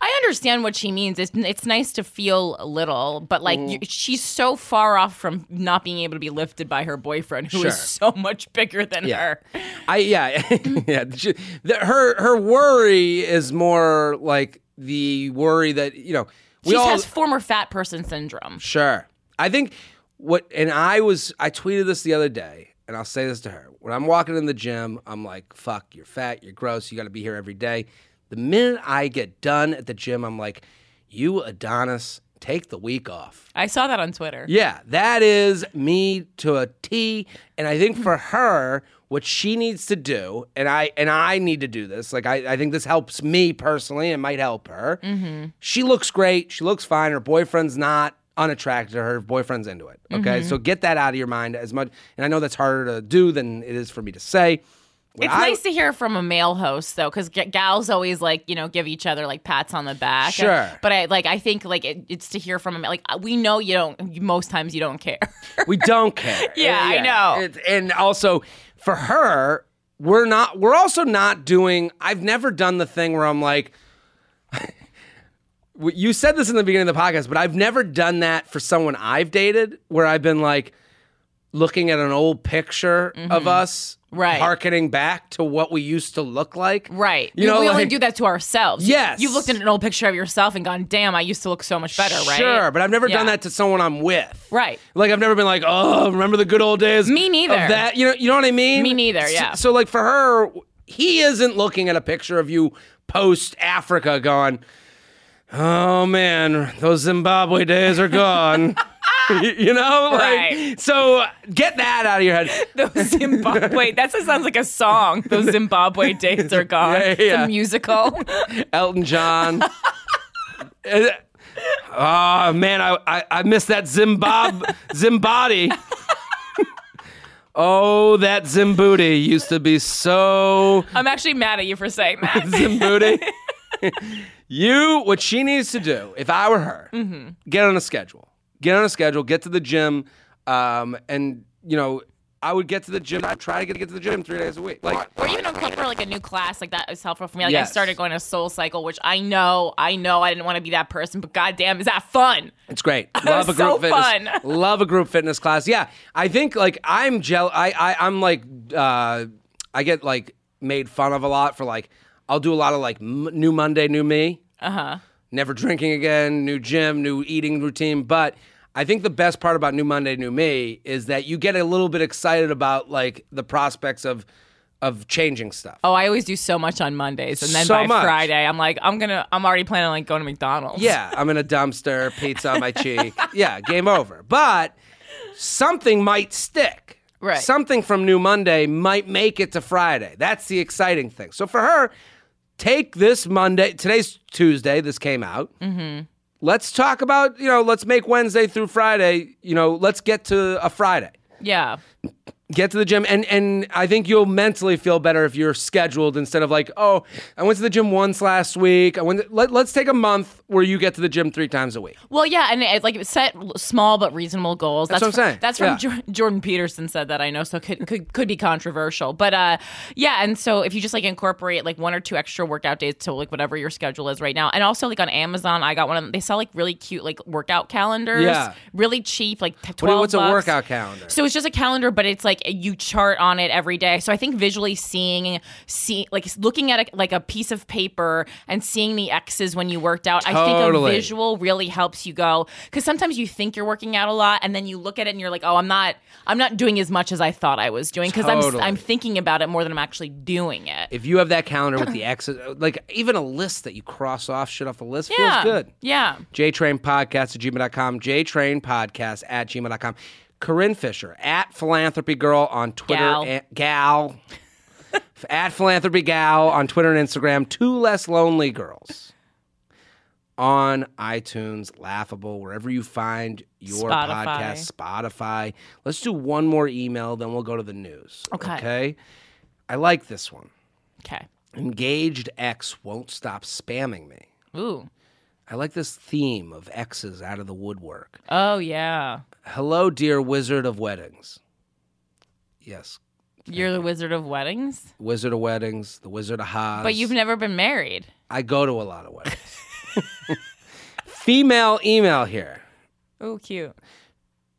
I understand what she means. It's it's nice to feel little, but like mm. you, she's so far off from not being able to be lifted by her boyfriend, who sure. is so much bigger than yeah. her. I yeah yeah. She, the, her her worry is more like the worry that you know we she all, has former fat person syndrome. Sure, I think what and I was I tweeted this the other day. And I'll say this to her. When I'm walking in the gym, I'm like, fuck, you're fat, you're gross, you got to be here every day. The minute I get done at the gym, I'm like, you Adonis, take the week off. I saw that on Twitter. Yeah, that is me to a T. And I think for her, what she needs to do, and I and I need to do this, like I, I think this helps me personally and might help her. Mm-hmm. She looks great. She looks fine. Her boyfriend's not unattracted to her. Boyfriend's into it. Okay, mm-hmm. So get that out of your mind as much. And I know that's harder to do than it is for me to say. When it's I, nice to hear from a male host though, because g- gals always like you know give each other like pats on the back. Sure, and, but I like I think like it, it's to hear from a like we know you don't. Most times you don't care. We don't care. yeah, yeah, I know. It, and also for her, we're not. We're also not doing. I've never done the thing where I'm like. You said this in the beginning of the podcast, but I've never done that for someone I've dated where I've been like looking at an old picture mm-hmm. of us, right. harkening back to what we used to look like. Right. You we, know, we like, only do that to ourselves. Yes. You've looked at an old picture of yourself and gone, damn, I used to look so much better, sure, right? Sure, but I've never yeah. done that to someone I'm with. Right. Like I've never been like, oh, remember the good old days? Me neither. Of that? You know, you know what I mean? Me neither, yeah. So, so like for her, he isn't looking at a picture of you post-Africa going, oh man, those Zimbabwe days are gone. You know, like, right. So get that out of your head. Those Zimbabwe. That sounds like a song. Those Zimbabwe days are gone. Yeah, yeah. It's a musical. Elton John. Oh man, I I, I miss that Zimbabwe Zimbabwe. Oh, that Zimbooty used to be so. I'm actually mad at you for saying that. Zimbooty. You, what she needs to do, if I were her, mm-hmm. get on a schedule. Get on a schedule, get to the gym, um, and, you know, I would get to the gym. I'd try to get, get to the gym three days a week. Like, or even on for like a new class. Like that was helpful for me. Like yes. I started going to Soul Cycle, which I know, I know I didn't want to be that person, but goddamn, is that fun? It's great. Love a group so fitness. Fun. Love a group fitness class. Yeah. I think like I'm jealous. I, I, I'm like, uh, I get like made fun of a lot for like, I'll do a lot of like m- new Monday, new me, uh-huh. never drinking again, new gym, new eating routine. But I think the best part about new Monday, new me is that you get a little bit excited about like the prospects of of changing stuff. Oh, I always do so much on Mondays, and then so by much. Friday, I'm like, I'm gonna, I'm already planning on like going to McDonald's. Yeah, I'm in a dumpster, pizza on my cheek. Yeah, game over. But something might stick. Right. Something from new Monday might make it to Friday. That's the exciting thing. So for her. Take this Monday. Today's Tuesday. This came out. Mm-hmm. Let's talk about, you know, let's make Wednesday through Friday. You know, let's get to a Friday. Yeah. Get to the gym. And and I think you'll mentally feel better if you're scheduled instead of like, oh, I went to the gym once last week. I went to, let, let's take a month where you get to the gym three times a week. Well, yeah. And it, like set small but reasonable goals. That's, that's what I'm saying. That's from yeah. J- Jordan Peterson said that, I know. So it could, could, could be controversial. But uh, yeah. And so if you just like incorporate like one or two extra workout days to like whatever your schedule is right now. And also like on Amazon, I got one of them. They sell like really cute like workout calendars. Yeah. Really cheap. Like twelve bucks. What, what's a workout calendar? So it's just a calendar, but it's like, like you chart on it every day. So I think visually seeing, see, like looking at a, like a piece of paper and seeing the X's when you worked out, totally. I think a visual really helps you go. Because sometimes you think you're working out a lot and then you look at it and you're like, oh, I'm not I'm not doing as much as I thought I was doing. Because totally. I'm, I'm thinking about it more than I'm actually doing it. If you have that calendar with the X's, like even a list that you cross off, shit off a list yeah. feels good. Yeah. J Train Podcast at gmail dot com. J Train Podcast at gmail dot com. Corinne Fisher, at PhilanthropyGal on Twitter. Gal. And, gal. at PhilanthropyGal on Twitter and Instagram. Two Less Lonely Girls on iTunes, Laughable, wherever you find your Spotify. podcast, Spotify. Let's do one more email, then we'll go to the news. Okay. Okay? I like this one. Okay. Engaged ex won't stop spamming me. Ooh. I like this theme of exes out of the woodwork. Oh, yeah. Hello, dear wizard of weddings. Yes. You're the wizard of weddings? Wizard of weddings, the wizard of Oz. But you've never been married. I go to a lot of weddings. Female email here. Ooh, cute.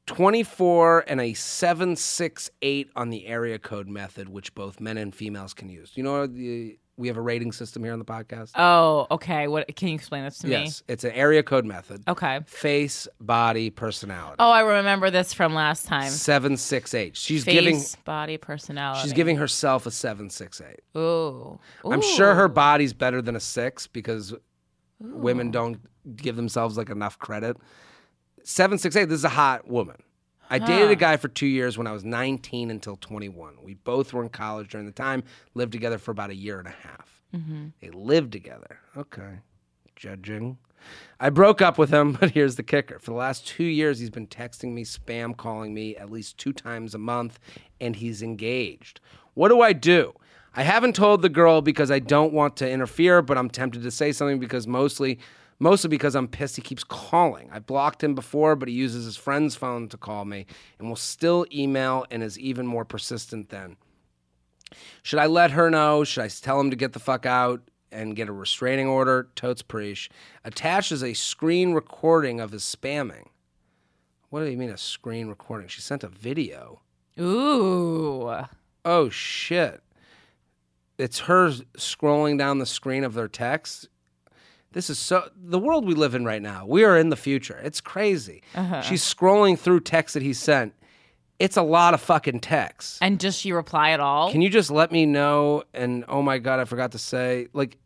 twenty-four and a seven six eight on the area code method, which both men and females can use. You know the... We have a rating system here on the podcast. Oh, okay. What can you explain this to yes, me? Yes, it's an area code method. Okay. Face, body, personality. Oh, I remember this from last time. Seven six eight. She's Face, giving body, personality. She's giving herself a seven six eight. Ooh. Ooh. I'm sure her body's better than a six because Ooh. women don't give themselves like enough credit. Seven six eight. This is a hot woman. I dated a guy for two years when I was nineteen until twenty-one. We both were in college during the time, lived together for about a year and a half. Mm-hmm. They lived together. Okay. Judging. I broke up with him, but here's the kicker. For the last two years, he's been texting me, spam calling me at least two times a month, and he's engaged. What do I do? I haven't told the girl because I don't want to interfere, but I'm tempted to say something because mostly... Mostly because I'm pissed he keeps calling. I blocked him before, but he uses his friend's phone to call me and will still email and is even more persistent then. Should I let her know? Should I tell him to get the fuck out and get a restraining order? Totes preesh. Attaches a screen recording of his spamming. What do you mean a screen recording? She sent a video. Ooh. Oh, shit. It's her scrolling down the screen of their text. This is so, the world we live in right now, we are in the future. It's crazy. Uh-huh. She's scrolling through texts that he sent. It's a lot of fucking texts. And does she reply at all? Can you just let me know? And oh my God, I forgot to say, like,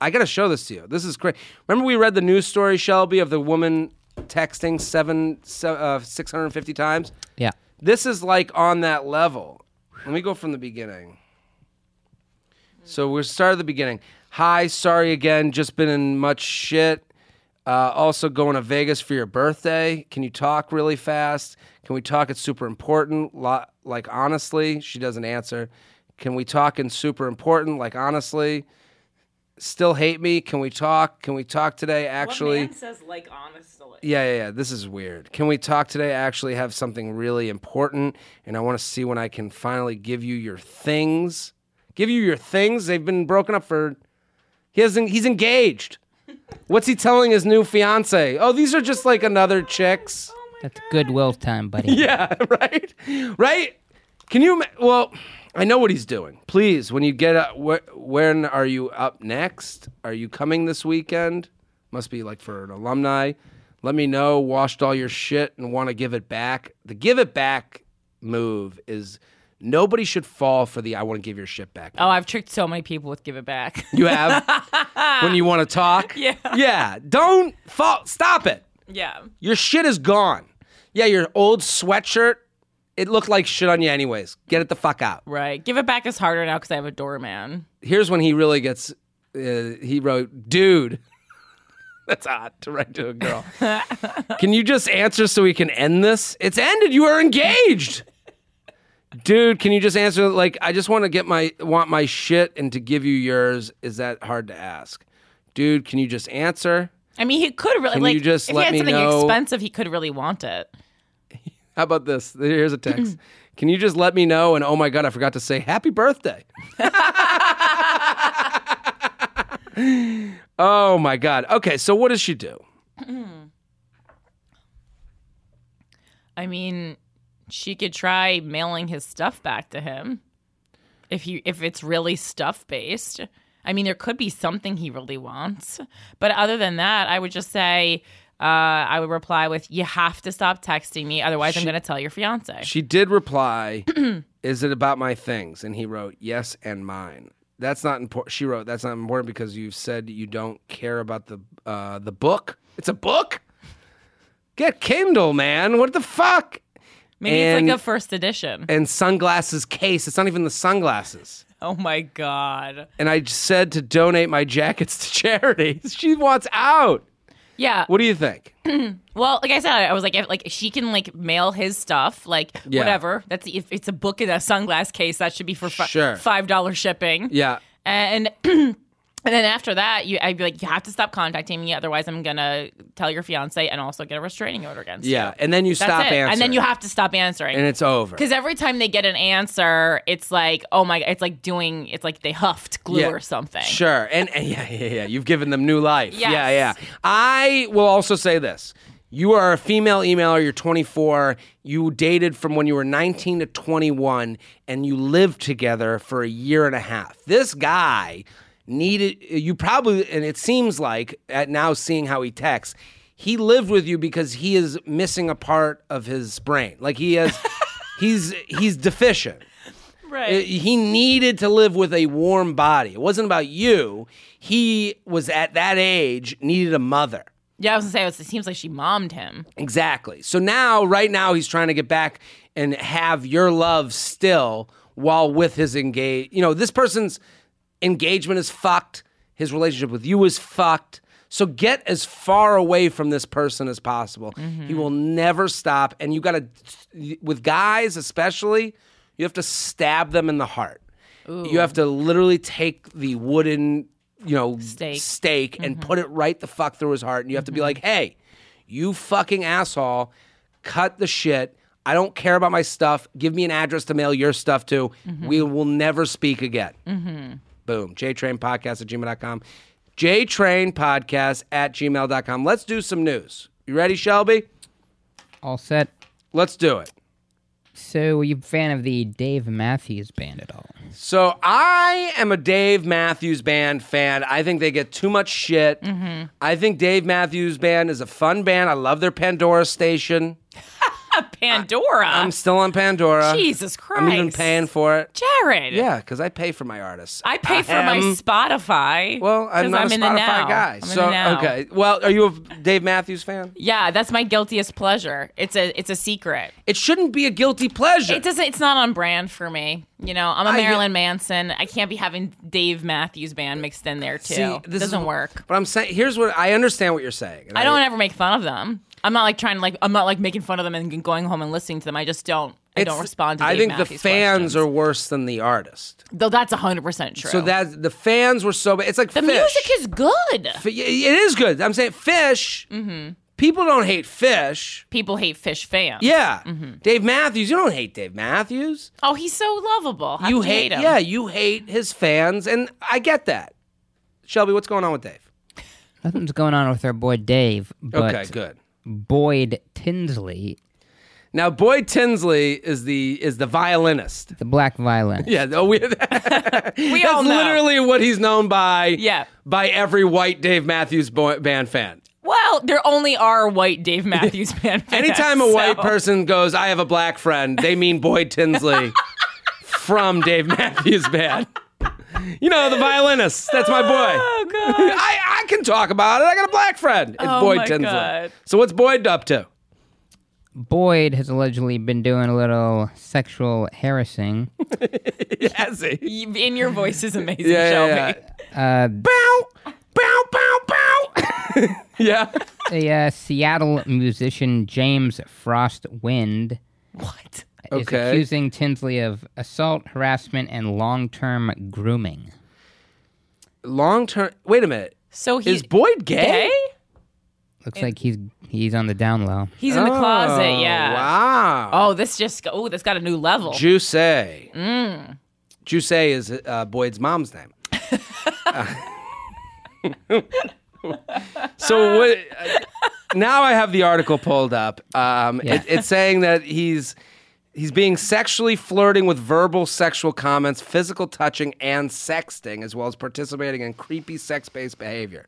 I got to show this to you. This is crazy. Remember we read the news story, Shelby, of the woman texting seven, seven uh, six hundred fifty times? Yeah. This is like on that level. Let me go from the beginning. So we'll start at the beginning. Hi, sorry again, just been in much shit. Uh, also going to Vegas for your birthday. Can you talk really fast? Can we talk? It's super important. Lo- like, honestly, she doesn't answer. Can we talk in super important? Like, honestly, still hate me? Can we talk? Can we talk today? Actually, what man says, like, honestly? Yeah, yeah, yeah. This is weird. Can we talk today? I actually have something really important, and I want to see when I can finally give you your things. Give you your things? They've been broken up for... He hasn't. He's engaged. What's he telling his new fiance? Oh, these are just like another chicks. That's goodwill time, buddy. Yeah, right, right. Can you? Well, I know what he's doing. Please, when you get up, wh- when are you up next? Are you coming this weekend? Must be like for an alumni. Let me know. Washed all your shit and want to give it back. The give it back move is. Nobody should fall for the I want to give your shit back. Oh, I've tricked so many people with give it back. You have? When you want to talk? Yeah. Yeah. Don't fall. Stop it. Yeah. Your shit is gone. Yeah, your old sweatshirt, it looked like shit on you anyways. Get it the fuck out. Right. Give it back is harder now because I have a doorman. Here's when he really gets, uh, he wrote, dude. That's odd to write to a girl. Can you just answer so we can end this? It's ended. You are engaged. Dude, can you just answer, like, I just want to get my, want my shit and to give you yours. Is that hard to ask? Dude, can you just answer? I mean, he could really, can like, you just if let he had something know? Expensive, he could really want it. How about this? Here's a text. Can you just let me know? And oh my God, I forgot to say happy birthday. Oh my God. Okay, so what does she do? I mean... She could try mailing his stuff back to him if he if it's really stuff-based. I mean, there could be something he really wants. But other than that, I would just say, uh, I would reply with, you have to stop texting me. Otherwise, she, I'm going to tell your fiance. She did reply, is it about my things? And he wrote, yes, and mine. That's not important. She wrote, that's not important because you've said you don't care about the uh, the book. It's a book? Get Kindle, man. What the fuck? Maybe and, it's like a first edition. And sunglasses case. It's not even the sunglasses. Oh, my God. And I said to donate my jackets to charity. She wants out. Yeah. What do you think? Well, like I said, I was like, if, like she can like mail his stuff, like yeah. whatever. That's if it's a book in a sunglass case, that should be for fi- sure. five dollars shipping. Yeah. And and then after that, you I'd be like, you have to stop contacting me, otherwise I'm gonna tell your fiance and also get a restraining order against yeah. you. Yeah. And then you That's stop it. answering. And then you have to stop answering. And it's over. Because every time they get an answer, it's like, oh my, it's like doing, it's like they huffed glue yeah. or something. Sure. And, and yeah, yeah, yeah. You've given them new life. Yes. Yeah, yeah. I will also say this. You are a female emailer, you're twenty-four, you dated from when you were nineteen to twenty-one, and you lived together for a year and a half. This guy needed, you probably, and it seems like, at now seeing how he texts, he lived with you because he is missing a part of his brain. Like he has, he's he's deficient. Right. He needed to live with a warm body. It wasn't about you. He was at that age, needed a mother. Yeah, I was going to say, it seems like she mommed him. Exactly. So now, right now, he's trying to get back and have your love still while with his engage. You know, this person's engagement is fucked. His relationship with you is fucked. So get as far away from this person as possible. Mm-hmm. He will never stop. And you got to, with guys especially, you have to stab them in the heart. Ooh. You have to literally take the wooden... you know, steak, steak and mm-hmm. put it right the fuck through his heart. And you have to be like, hey, you fucking asshole, cut the shit. I don't care about my stuff. Give me an address to mail your stuff to. Mm-hmm. We will never speak again. Mm-hmm. Boom. J Train Podcast at gmail dot com. J Train Podcast at gmail dot com. Let's do some news. You ready, Shelby? All set. Let's do it. So, are you a fan of the Dave Matthews Band at all? So, I am a Dave Matthews Band fan. I think they get too much shit. Mm-hmm. I think Dave Matthews Band is a fun band. I love their Pandora station. Pandora? I, I'm still on Pandora. Jesus Christ. I'm even paying for it. Jared. Yeah, because I pay for my artists. I pay I for am, my Spotify. Well, I'm not I'm a Spotify guy. I'm so, in the now. Okay. Well, are you a Dave Matthews fan? Yeah, that's my guiltiest pleasure. It's a it's a secret. It shouldn't be a guilty pleasure. It doesn't. It's not on brand for me. You know, I'm a I, Marilyn Manson. I can't be having Dave Matthews Band mixed in there, too. See, this doesn't is, work. But I'm saying, here's what, I understand what you're saying. I don't I, ever make fun of them. I'm not like trying to like I'm not like making fun of them and going home and listening to them. I just don't I it's, don't respond to Dave I think Matthews the fans questions. Are worse than the artist. Though that's one hundred percent true. So that the fans were so bad. It's like the Fish. The music is good. F- it is good. I'm saying Fish. Mm-hmm. People don't hate Fish. People hate Fish fans. Yeah. Mm-hmm. Dave Matthews, you don't hate Dave Matthews. Oh, he's so lovable. How you hate, hate him. Yeah, you hate his fans and I get that. Shelby, what's going on with Dave? Nothing's going on with our boy Dave, but okay, good. Boyd Tinsley. Now, Boyd Tinsley is the is the violinist, the black violinist. Yeah, no, we, we all know. That's literally what he's known by. Yeah. by every white Dave Matthews Band fan. Well, there only are white Dave Matthews Band fans. Anytime a so. white person goes, "I have a black friend," they mean Boyd Tinsley from Dave Matthews Band. You know, the violinist. That's my boy. Oh, God. I, I can talk about it. I got a black friend. It's oh Boyd my Tinsley. God. So what's Boyd up to? Boyd has allegedly been doing a little sexual harassing. Has he? In your voice is amazing, yeah, Shelby. Yeah, yeah. Uh, bow, bow, bow, bow. Yeah. The uh, Seattle musician James Frostwind. What? Is okay. accusing Tinsley of assault, harassment, and long-term grooming. Long-term? Wait a minute. So he is Boyd gay? gay? Looks it, like he's he's on the down low. He's in the oh, closet. Yeah. Wow. Oh, this just oh, this got a new level. Juice. Mm. Juice is uh, Boyd's mom's name. uh, so what? Uh, now I have the article pulled up. Um, yeah. it, it's saying that he's. He's being sexually flirting with verbal sexual comments, physical touching, and sexting, as well as participating in creepy sex-based behavior.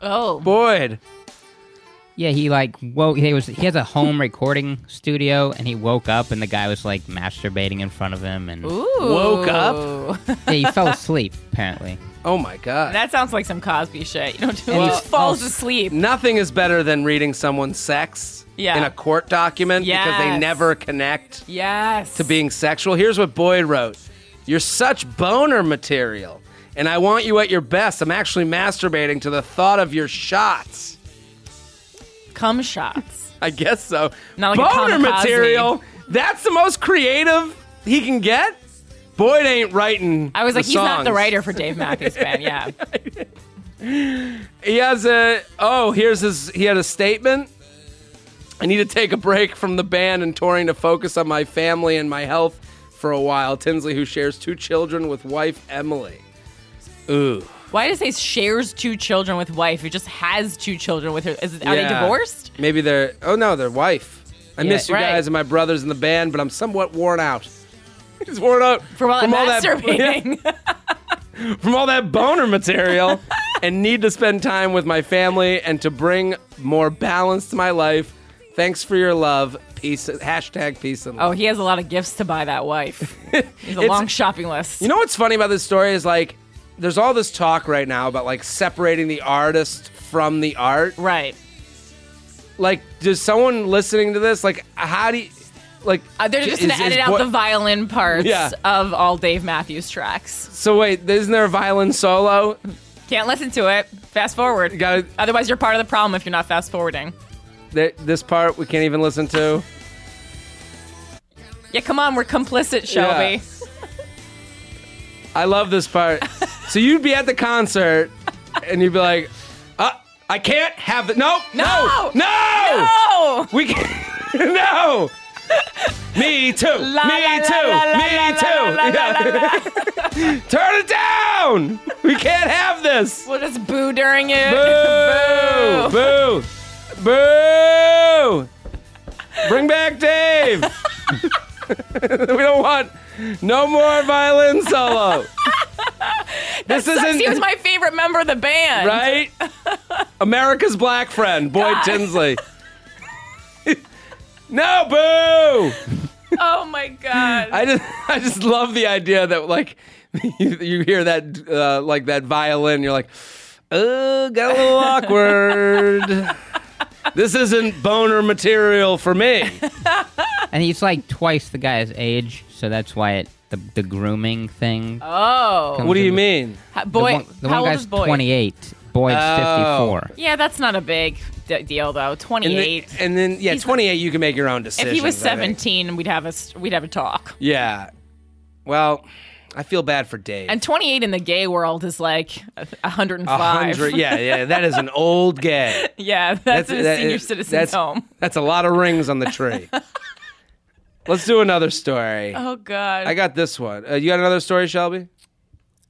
Oh. Boyd. Yeah, he like woke. He was he has a home recording studio, and he woke up, and the guy was like masturbating in front of him, and Ooh. woke up. Yeah, he fell asleep apparently. Oh my god, that sounds like some Cosby shit. You know, just well, falls asleep. Nothing is better than reading someone's sex yeah. in a court document yes. because they never connect. Yes. to being sexual. Here's what Boyd wrote: "You're such boner material, and I want you at your best. I'm actually masturbating to the thought of your shots." Cum shots. I guess so. Not like boner a material. That's the most creative he can get. Boyd ain't writing. I was like, the he's songs. Not the writer for Dave Matthews Band. Yeah. He has a. Oh, here's his. He had a statement. "I need to take a break from the band and touring to focus on my family and my health for a while." Tinsley, who shares two children with wife Emily. Ooh. Why does he shares two children with wife? He just has two children with her. Is, are yeah. they divorced? Maybe they're... Oh, no, they're wife. I yeah, miss you right. guys and my brothers in the band, but I'm somewhat worn out. He's worn out. From all, from all that... masturbating. Yeah, from all that boner material. "And need to spend time with my family and to bring more balance to my life. Thanks for your love. Peace." Hashtag peace and love. Oh, he has a lot of gifts to buy that wife. He has a long shopping list. You know what's funny about this story is like... There's all this talk right now about, like, separating the artist from the art. Right. Like, does someone listening to this, like, how do you, like... Uh, they're just going to edit is, out the violin parts yeah. of all Dave Matthews tracks. So, wait, isn't there a violin solo? Can't listen to it. Fast forward. You gotta, Otherwise, you're part of the problem if you're not fast forwarding. Th- this part we can't even listen to. Yeah, come on, we're complicit, Shelby. Yeah. I love this part. So you'd be at the concert, and you'd be like, uh, I can't have the... No! No! No! No! no. We can't... No! Me too! La, me la, too! La, la, me la, too! La, la, yeah. la, la. Turn it down! We can't have this! We'll just boo during it. Boo! Boo! Boo! Boo! Bring back Dave! We don't want no more violin solo. This isn't, he was my favorite member of the band. Right? America's black friend, Boyd God. Tinsley. No, boo! Oh, my God. I just I just love the idea that, like, you, you hear that, uh, like, that violin. You're like, oh, got a little awkward. This isn't boner material for me. And he's, like, twice the guy's age, so that's why it... The, the grooming thing. Oh. What do you mean? How, boy, the one, the how one old guy's is Boyd? twenty-eight. Boyd's oh. fifty-four. Yeah, that's not a big d- deal, though. twenty-eight. And, the, and then, yeah, he's twenty-eight, like, you can make your own decisions. If he was seventeen, we'd have, a, we'd have a talk. Yeah. Well, I feel bad for Dave. And twenty-eight in the gay world is like one hundred five. one hundred, yeah, yeah. That is an old gay. Yeah, that's, that's in a that, senior it, citizen's that's, home. That's a lot of rings on the tree. Let's do another story. Oh, God. I got this one. Uh, you got another story, Shelby?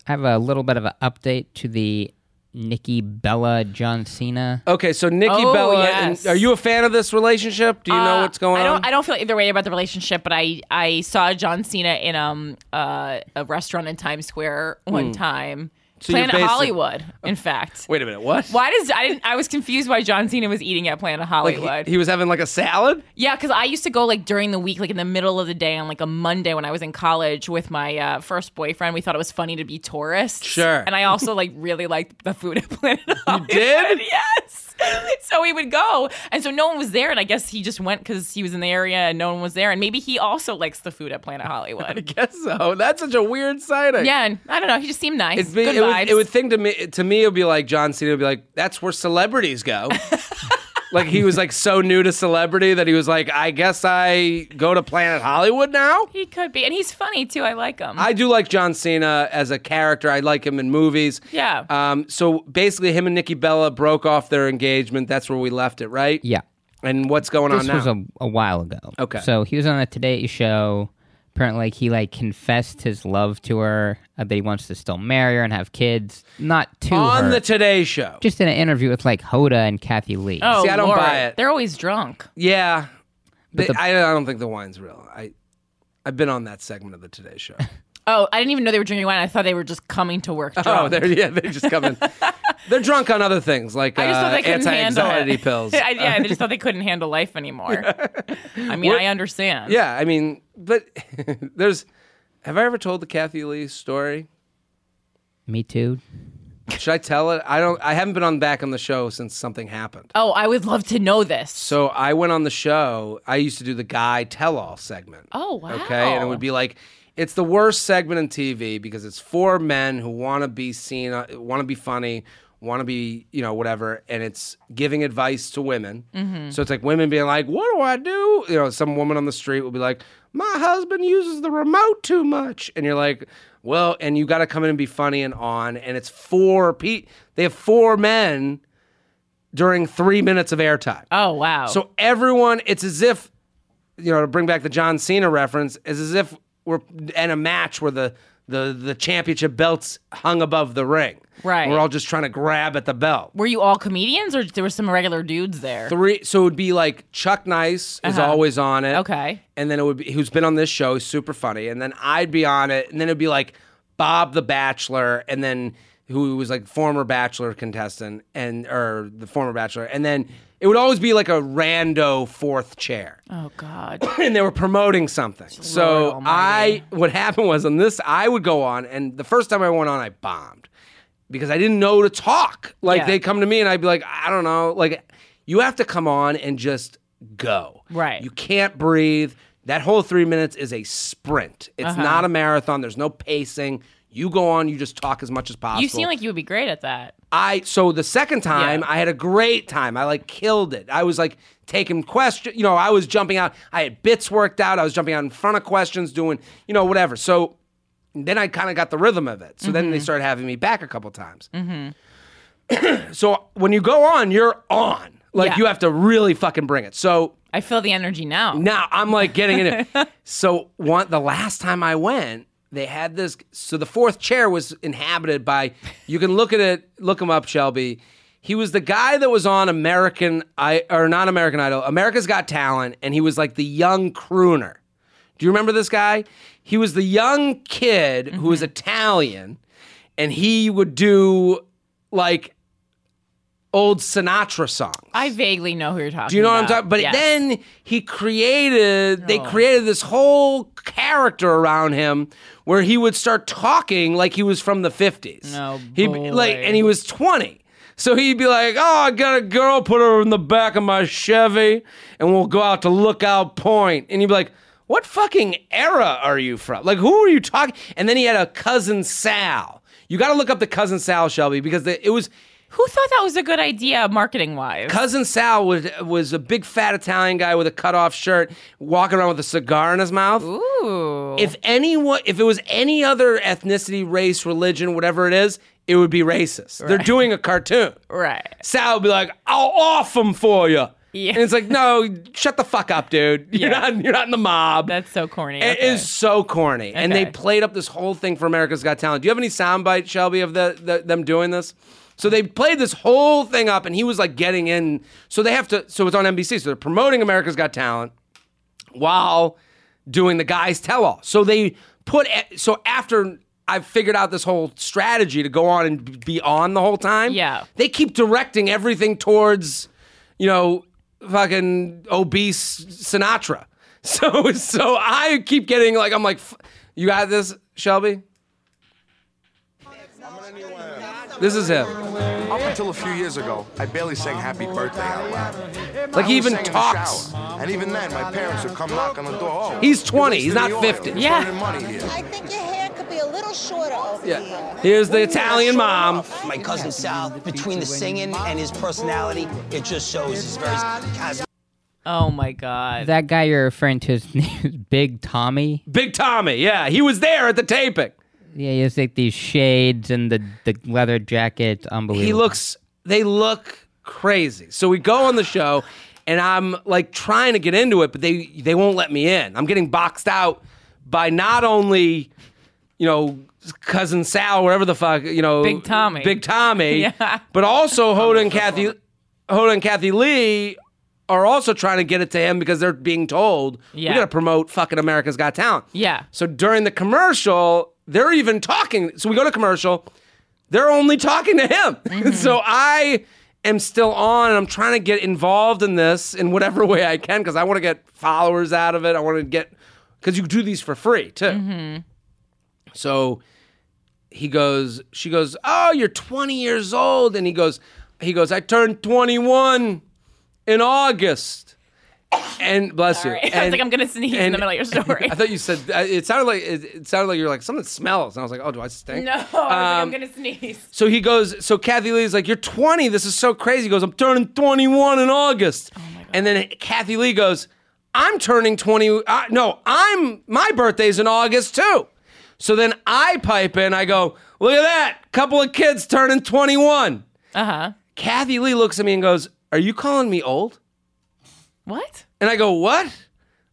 I have a little bit of an update to the Nikki Bella, John Cena. Okay, so Nikki oh, Bella, yes. and are you a fan of this relationship? Do you uh, know what's going I don't, on? I don't feel either way about the relationship, but I, I saw John Cena in um uh, a restaurant in Times Square one mm. time. So Planet Hollywood, in fact. Wait a minute, what? Why does I didn't? I was confused why John Cena was eating at Planet Hollywood. Like he, he was having like a salad? Yeah, because I used to go like during the week, like in the middle of the day on like a Monday when I was in college with my uh, first boyfriend. We thought it was funny to be tourists. Sure. And I also like really liked the food at Planet Hollywood. You did? Yes. So we would go. And so no one was there. And I guess he just went because he was in the area and no one was there. And maybe he also likes the food at Planet Hollywood. I guess so. That's such a weird sighting. Yeah. And I don't know. He just seemed nice. It'd be, Good it, vibes. Would, it would think to me, to me, it would be like John Cena would be like, that's where celebrities go. Like he was like so new to celebrity that he was like, I guess I go to Planet Hollywood now? He could be. And he's funny too. I like him. I do like John Cena as a character. I like him in movies. Yeah. Um. So basically him and Nikki Bella broke off their engagement. That's where we left it, right? Yeah. And what's going this on now? This was a, a while ago. Okay. So he was on the Today Show. Apparently he like confessed his love to her, uh, that he wants to still marry her and have kids. Not to On her. The Today Show. Just in an interview with like Hoda and Kathie Lee. Oh, see, I don't Lord. buy it. They're always drunk. Yeah. They, the, I, I don't think the wine's real. I, I've been on that segment of the Today Show. Oh, I didn't even know they were drinking wine. I thought they were just coming to work drunk. Oh, they're, yeah, they're just coming. They're drunk on other things, like uh, anti-anxiety pills. I, yeah, they just thought they couldn't handle life anymore. I mean, We're, I understand. Yeah, I mean, but there's... Have I ever told the Kathie Lee story? Me too. Should I tell it? I don't. I haven't been on back on the show since something happened. Oh, I would love to know this. So I went on the show. I used to do the guy tell-all segment. Oh, wow. Okay, and it would be like, it's the worst segment in T V because it's four men who want to be seen, want to be funny, want to be, you know, whatever, and it's giving advice to women. Mm-hmm. So it's like women being like, what do I do? You know, some woman on the street will be like, my husband uses the remote too much. And you're like, well, and you got to come in and be funny and on. And it's four people. They have four men during three minutes of airtime. Oh, wow. So everyone, it's as if, you know, to bring back the John Cena reference, it's as if we're in a match where the, the, the championship belt's hung above the ring. Right. We're all just trying to grab at the belt. Were you all comedians or there were some regular dudes there? Three. So it would be like Chuck Nice is uh-huh. always on it. Okay. And then it would be, who's been on this show, he's super funny. And then I'd be on it. And then it'd be like Bob the Bachelor. And then who was like former Bachelor contestant and or the former Bachelor. And then it would always be like a rando fourth chair. Oh, God. And they were promoting something. Lord so almighty. I, what happened was on this, I would go on. And the first time I went on, I bombed. Because I didn't know to talk. Like, yeah. They'd come to me and I'd be like, I don't know. Like, you have to come on and just go. Right. You can't breathe. That whole three minutes is a sprint. It's uh-huh. not a marathon. There's no pacing. You go on. You just talk as much as possible. You seem like you would be great at that. I So the second time, yeah. I had a great time. I, like, killed it. I was, like, taking questions. You know, I was jumping out. I had bits worked out. I was jumping out in front of questions, doing, you know, whatever. So... Then I kind of got the rhythm of it. So mm-hmm. then they started having me back a couple times. Mm-hmm. So when you go on, you're on. Like, yeah. you have to really fucking bring it. So I feel the energy now. Now I'm like getting in it. So one, the last time I went, they had this. So the fourth chair was inhabited by, you can look at it, look him up, Shelby. He was the guy that was on American, I or not American Idol, America's Got Talent. And he was like the young crooner. Do you remember this guy? He was the young kid mm-hmm. who was Italian, and he would do, like, old Sinatra songs. I vaguely know who you're talking about. Do you know about. what I'm talking about? But yes. then he created, oh. they created this whole character around him where he would start talking like he was from the fifties. No, oh, boy. Like, and he was twenty. So he'd be like, oh, I got a girl, put her in the back of my Chevy, and we'll go out to Lookout Point. And he'd be like, what fucking era are you from? Like, who are you talking? And then he had a Cousin Sal. You got to look up the Cousin Sal, Shelby, because the, it was... Who thought that was a good idea marketing-wise? Cousin Sal was was a big, fat Italian guy with a cut-off shirt walking around with a cigar in his mouth. Ooh. If anyone, if it was any other ethnicity, race, religion, whatever it is, it would be racist. Right. They're doing a cartoon. Right. Sal would be like, I'll off him for you. Yeah. And it's like, no, shut the fuck up, dude. You're yeah. not you're not in the mob. That's so corny. Okay. It is so corny. Okay. And they played up this whole thing for America's Got Talent. Do you have any soundbite, Shelby, of the, the them doing this? So they played this whole thing up, and he was, like, getting in. So they have to, so it's on N B C. So they're promoting America's Got Talent while doing the guys tell-all. So they put, so after I've figured out this whole strategy to go on and be on the whole time, yeah. they keep directing everything towards, you know, fucking obese Sinatra. So so I keep getting like, I'm like, you got this, Shelby? This is him. Up until a few years ago, I barely sang happy birthday out loud. Like, he even talks. And even then, my parents would come knock on the door. Oh, he's twenty. He's not fifty. Yeah. I think your hair could be a little shorter over yeah. here. Here's the Italian mom. My Cousin Sal, between the singing and his personality, it just shows his very... Oh, my God. That guy you're referring to, his name is Big Tommy? Big Tommy, yeah. He was there at the taping. Yeah, he has like these shades and the, the leather jacket. Unbelievable. He looks, they look crazy. So we go on the show, and I'm like trying to get into it, but they, they won't let me in. I'm getting boxed out by not only, you know, Cousin Sal, whatever the fuck, you know. Big Tommy. Big Tommy. yeah. But also Hoda and Kathie, Hoda and Kathie Lee are also trying to get it to him because they're being told, yeah. we got to promote fucking America's Got Talent. Yeah. So during the commercial... They're even talking. So we go to commercial. They're only talking to him. Mm-hmm. So I am still on, and I'm trying to get involved in this in whatever way I can because I want to get followers out of it. I want to get, because you do these for free too. Mm-hmm. So he goes, she goes, oh, you're twenty years old. And he goes, he goes, I turned twenty-one in August. And bless Sorry. you. And, I was like, I'm going to sneeze and, in the middle of your story. I thought you said, it sounded like it, it sounded like you were like, something smells. And I was like, oh, do I stink? No, I was um, like, I'm going to sneeze. So he goes, so Kathie Lee's like, you're twenty. This is so crazy. He goes, I'm turning twenty-one in August. Oh my God. And then Kathie Lee goes, I'm turning twenty. Uh, no, I'm, my birthday's in August too. So then I pipe in. I go, look at that. Couple of kids turning twenty-one. Uh-huh. Kathie Lee looks at me and goes, are you calling me old? What? And I go, what?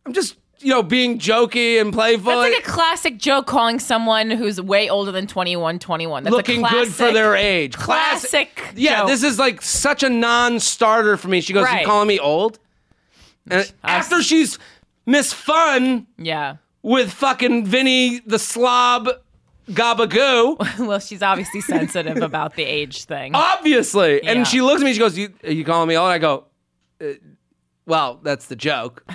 I'm just, you know, being jokey and playful. That's like a classic joke, calling someone who's way older than twenty-one, twenty-one. That's looking a classic, good for their age. Classic, classic Yeah, joke. This is like such a non-starter for me. She goes, right. You calling me old? And I after s- she's Miss Fun yeah. with fucking Vinny the Slob Gabagoo. Well, she's obviously sensitive about the age thing. Obviously. Yeah. And she looks at me, she goes, you, are you calling me old? And I go, uh, well, that's the joke.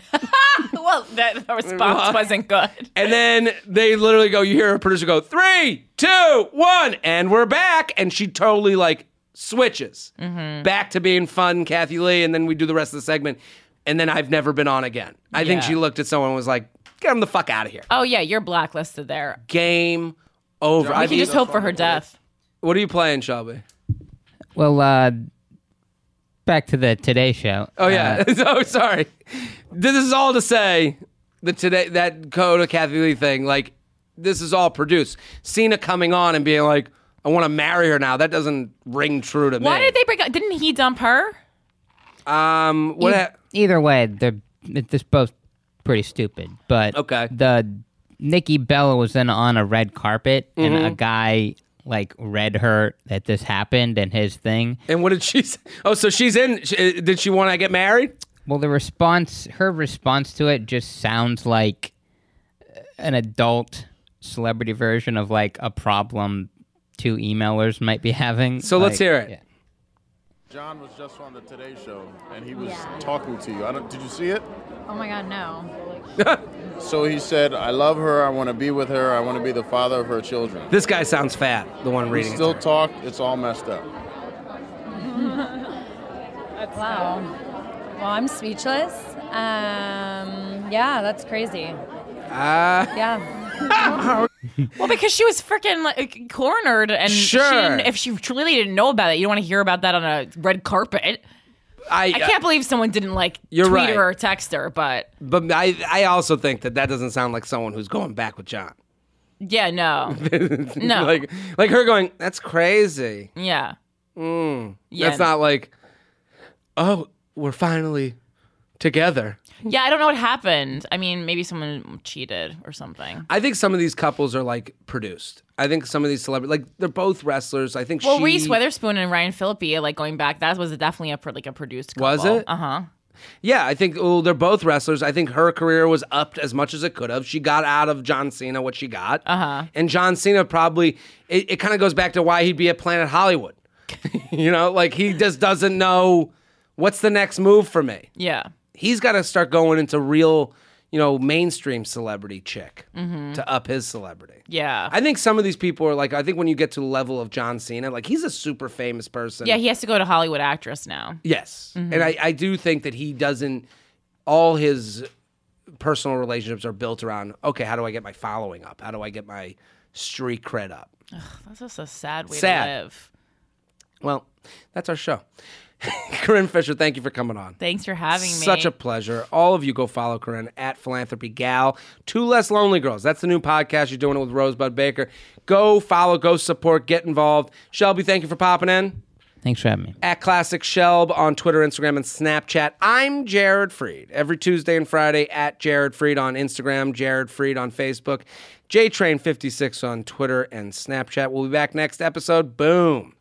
Well, that response wasn't good. And then they literally go, you hear a producer go, three, two, one, and we're back. And she totally like switches mm-hmm. back to being fun, Kathie Lee. And then we do the rest of the segment. And then I've never been on again. I yeah. think she looked at someone and was like, get him the fuck out of here. Oh, yeah, you're blacklisted there. Game over. I can just hope for her death. What are you playing, Shelby? Well, uh... back to the Today Show. Oh yeah. Uh, oh sorry. This is all to say the today that Hoda Kathie Lee thing. Like this is all produced. Cena coming on and being like, "I want to marry her now." That doesn't ring true to me. Why did they break up? Didn't he dump her? Um. What? E- ha- either way, they're this both pretty stupid. But okay. The Nikki Bella was then on a red carpet mm-hmm. and a guy. Like read her that this happened and his thing. And what did she say? Oh, so she's in. She, did she want to get married? Well, the response, her response to it just sounds like an adult celebrity version of like a problem two emailers might be having. So like, let's hear it. Yeah. John was just on the Today Show and he was yeah. talking to you. I don't. Did you see it? Oh my God, no. So he said, I love her, I want to be with her, I want to be the father of her children. This guy sounds fat, the one reading it. Still talk, it's all messed up. That's wow. Sad. Well, I'm speechless. Um, yeah, that's crazy. Uh, yeah. Well, because she was freaking like, cornered, and sure. she didn't, if she truly didn't know about it, you don't want to hear about that on a red carpet. I, I can't uh, believe someone didn't like tweet right. her or text her, but but I, I also think that that doesn't sound like someone who's going back with John. Yeah, no, no, like like her going, that's crazy. Yeah, mm. yeah, that's no. not like, oh, we're finally together. Yeah, I don't know what happened. I mean, maybe someone cheated or something. I think some of these couples are like produced. I think some of these celebrities, like they're both wrestlers. I think. Well, she... Reese Witherspoon and Ryan Phillippe, like going back, that was definitely a like a produced couple. Was it? Uh huh. Yeah, I think well, they're both wrestlers. I think her career was upped as much as it could have. She got out of John Cena what she got. Uh huh. And John Cena probably it, it kind of goes back to why he'd be at Planet Hollywood. You know, like he just doesn't know what's the next move for me. Yeah. He's got to start going into real, you know, mainstream celebrity chick mm-hmm. to up his celebrity. Yeah. I think some of these people are like, I think when you get to the level of John Cena, like he's a super famous person. Yeah, he has to go to Hollywood actress now. Yes. Mm-hmm. And I, I do think that he doesn't, all his personal relationships are built around, okay, how do I get my following up? How do I get my street cred up? Ugh, that's just a sad way sad. to live. Well, that's our show. Corinne Fisher, thank you for coming on. Thanks for having me. Such a pleasure. All of you go follow Corinne at PhilanthropyGal. Two Less Lonely Girls. That's the new podcast. You're doing it with Rosebud Baker. Go follow, go support, get involved. Shelby, thank you for popping in. Thanks for having me. At Classic Shelb on Twitter, Instagram, and Snapchat. I'm Jared Fried. Every Tuesday and Friday at Jared Fried on Instagram, Jared Fried on Facebook, J Train fifty-six on Twitter and Snapchat. We'll be back next episode. Boom.